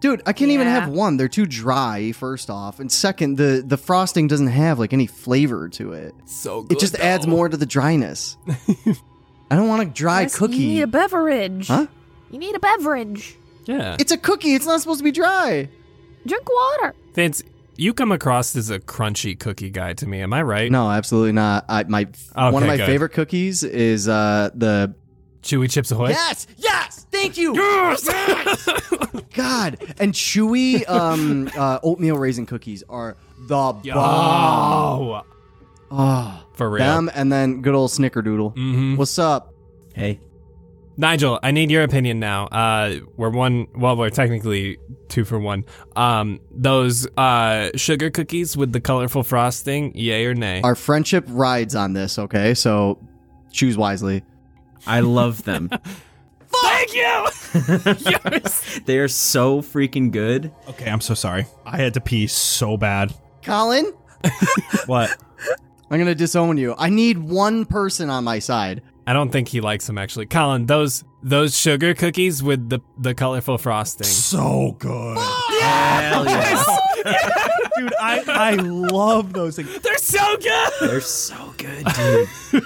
Dude, I can't even have one. They're too dry, first off. And second, the frosting doesn't have, like, any flavor to it. So good, it just adds more to the dryness. I don't want a dry cookie. You need a beverage. Huh? You need a beverage. Yeah. It's a cookie. It's not supposed to be dry. Drink water. Vince, you come across as a crunchy cookie guy to me. Am I right? No, absolutely not. One of my favorite cookies is the... Chewy Chips Ahoy? Yes! Yes! Thank you! Yes! God. And chewy oatmeal raisin cookies are the bomb. Oh, for real. Them and then good old Snickerdoodle. Mm-hmm. What's up? Hey. Nigel, I need your opinion now. We're technically 2 for 1. Those sugar cookies with the colorful frosting, yay or nay? Our friendship rides on this, okay? So choose wisely. I love them. Thank you! Yes! They are so freaking good. Okay, I'm so sorry. I had to pee so bad. Colin? What? I'm going to disown you. I need one person on my side. I don't think he likes them, actually. Colin, those sugar cookies with the colorful frosting. So good. Oh, hell yes! Yes! Dude, I love those things. They're so good! They're so good, dude.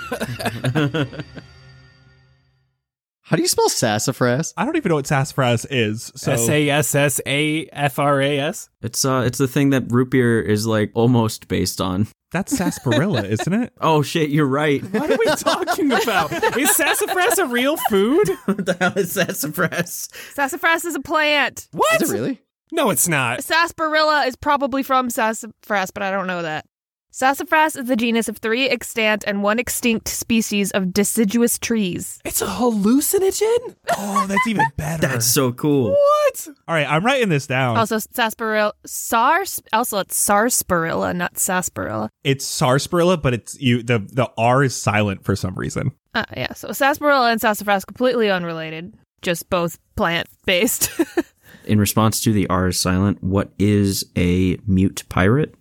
How do you spell sassafras? I don't even know what sassafras is. So. SASSAFRAS? It's the thing that root beer is like almost based on. That's sarsaparilla, isn't it? Oh, shit, you're right. What are we talking about? Is sassafras a real food? What the hell is sassafras? Sassafras is a plant. What? Is it really? No, it's not. Sarsaparilla is probably from sassafras, but I don't know that. Sassafras is the genus of 3 extant and 1 extinct species of deciduous trees. It's a hallucinogen? Oh, that's even better. That's so cool. What? All right, I'm writing this down. Also, it's sarsaparilla, not sarsaparilla. It's sarsaparilla, but it's the R is silent for some reason. Yeah, so sarsaparilla and sassafras completely unrelated, just both plant-based. In response to the R is silent, what is a mute pirate?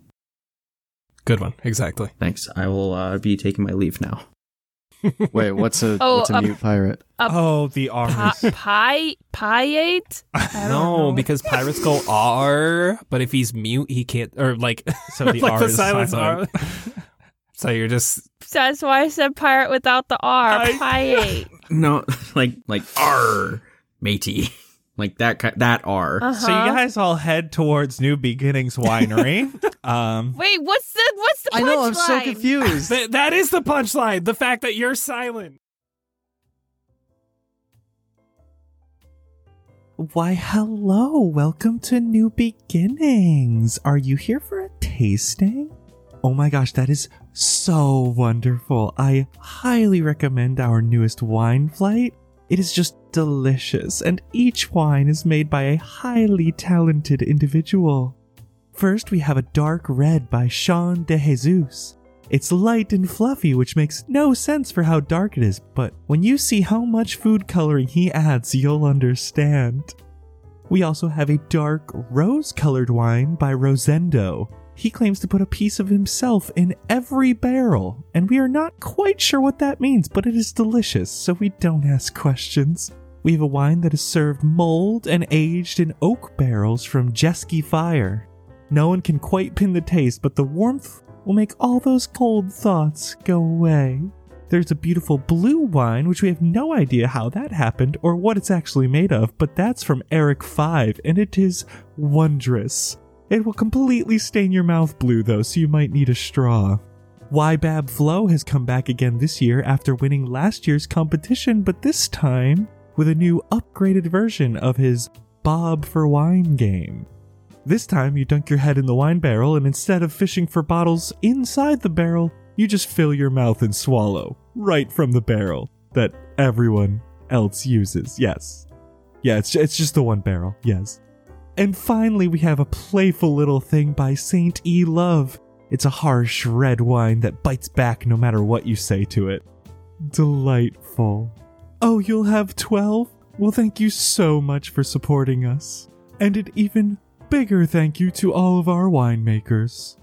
Good one. Exactly. Thanks. I will be taking my leave now. Wait, what's a mute pirate? The R. Piate? No, because pirates go R, but if he's mute, he can't, or like, so the like R the is silent. R. So you're just... That's why I said pirate without the R. Piate. No, like R, matey. Like that R. Uh-huh. So you guys all head towards New Beginnings Winery. Wait, what's the punchline? I know, I'm so confused. That is the punchline, the fact that you're silent. Why, hello, welcome to New Beginnings. Are you here for a tasting? Oh my gosh, that is so wonderful. I highly recommend our newest wine flight. It is just delicious, and each wine is made by a highly talented individual. First, we have a dark red by Sean de Jesus. It's light and fluffy, which makes no sense for how dark it is, but when you see how much food coloring he adds, you'll understand. We also have a dark rose-colored wine by Rosendo. He claims to put a piece of himself in every barrel, and we are not quite sure what that means, but it is delicious, so we don't ask questions. We have a wine that is served mulled and aged in oak barrels from Jeski Fire. No one can quite pin the taste, but the warmth will make all those cold thoughts go away. There's a beautiful blue wine, which we have no idea how that happened or what it's actually made of, but that's from Eric 5, and it is wondrous. It will completely stain your mouth blue, though, so you might need a straw. Ybab Flow has come back again this year after winning last year's competition, but this time with a new upgraded version of his Bob for Wine game. This time, you dunk your head in the wine barrel, and instead of fishing for bottles inside the barrel, you just fill your mouth and swallow, right from the barrel that everyone else uses. Yes. Yeah, it's just the one barrel. Yes. And finally, we have a playful little thing by Saint E. Love. It's a harsh red wine that bites back no matter what you say to it. Delightful. Oh, you'll have 12? Well, thank you so much for supporting us. And an even bigger thank you to all of our winemakers.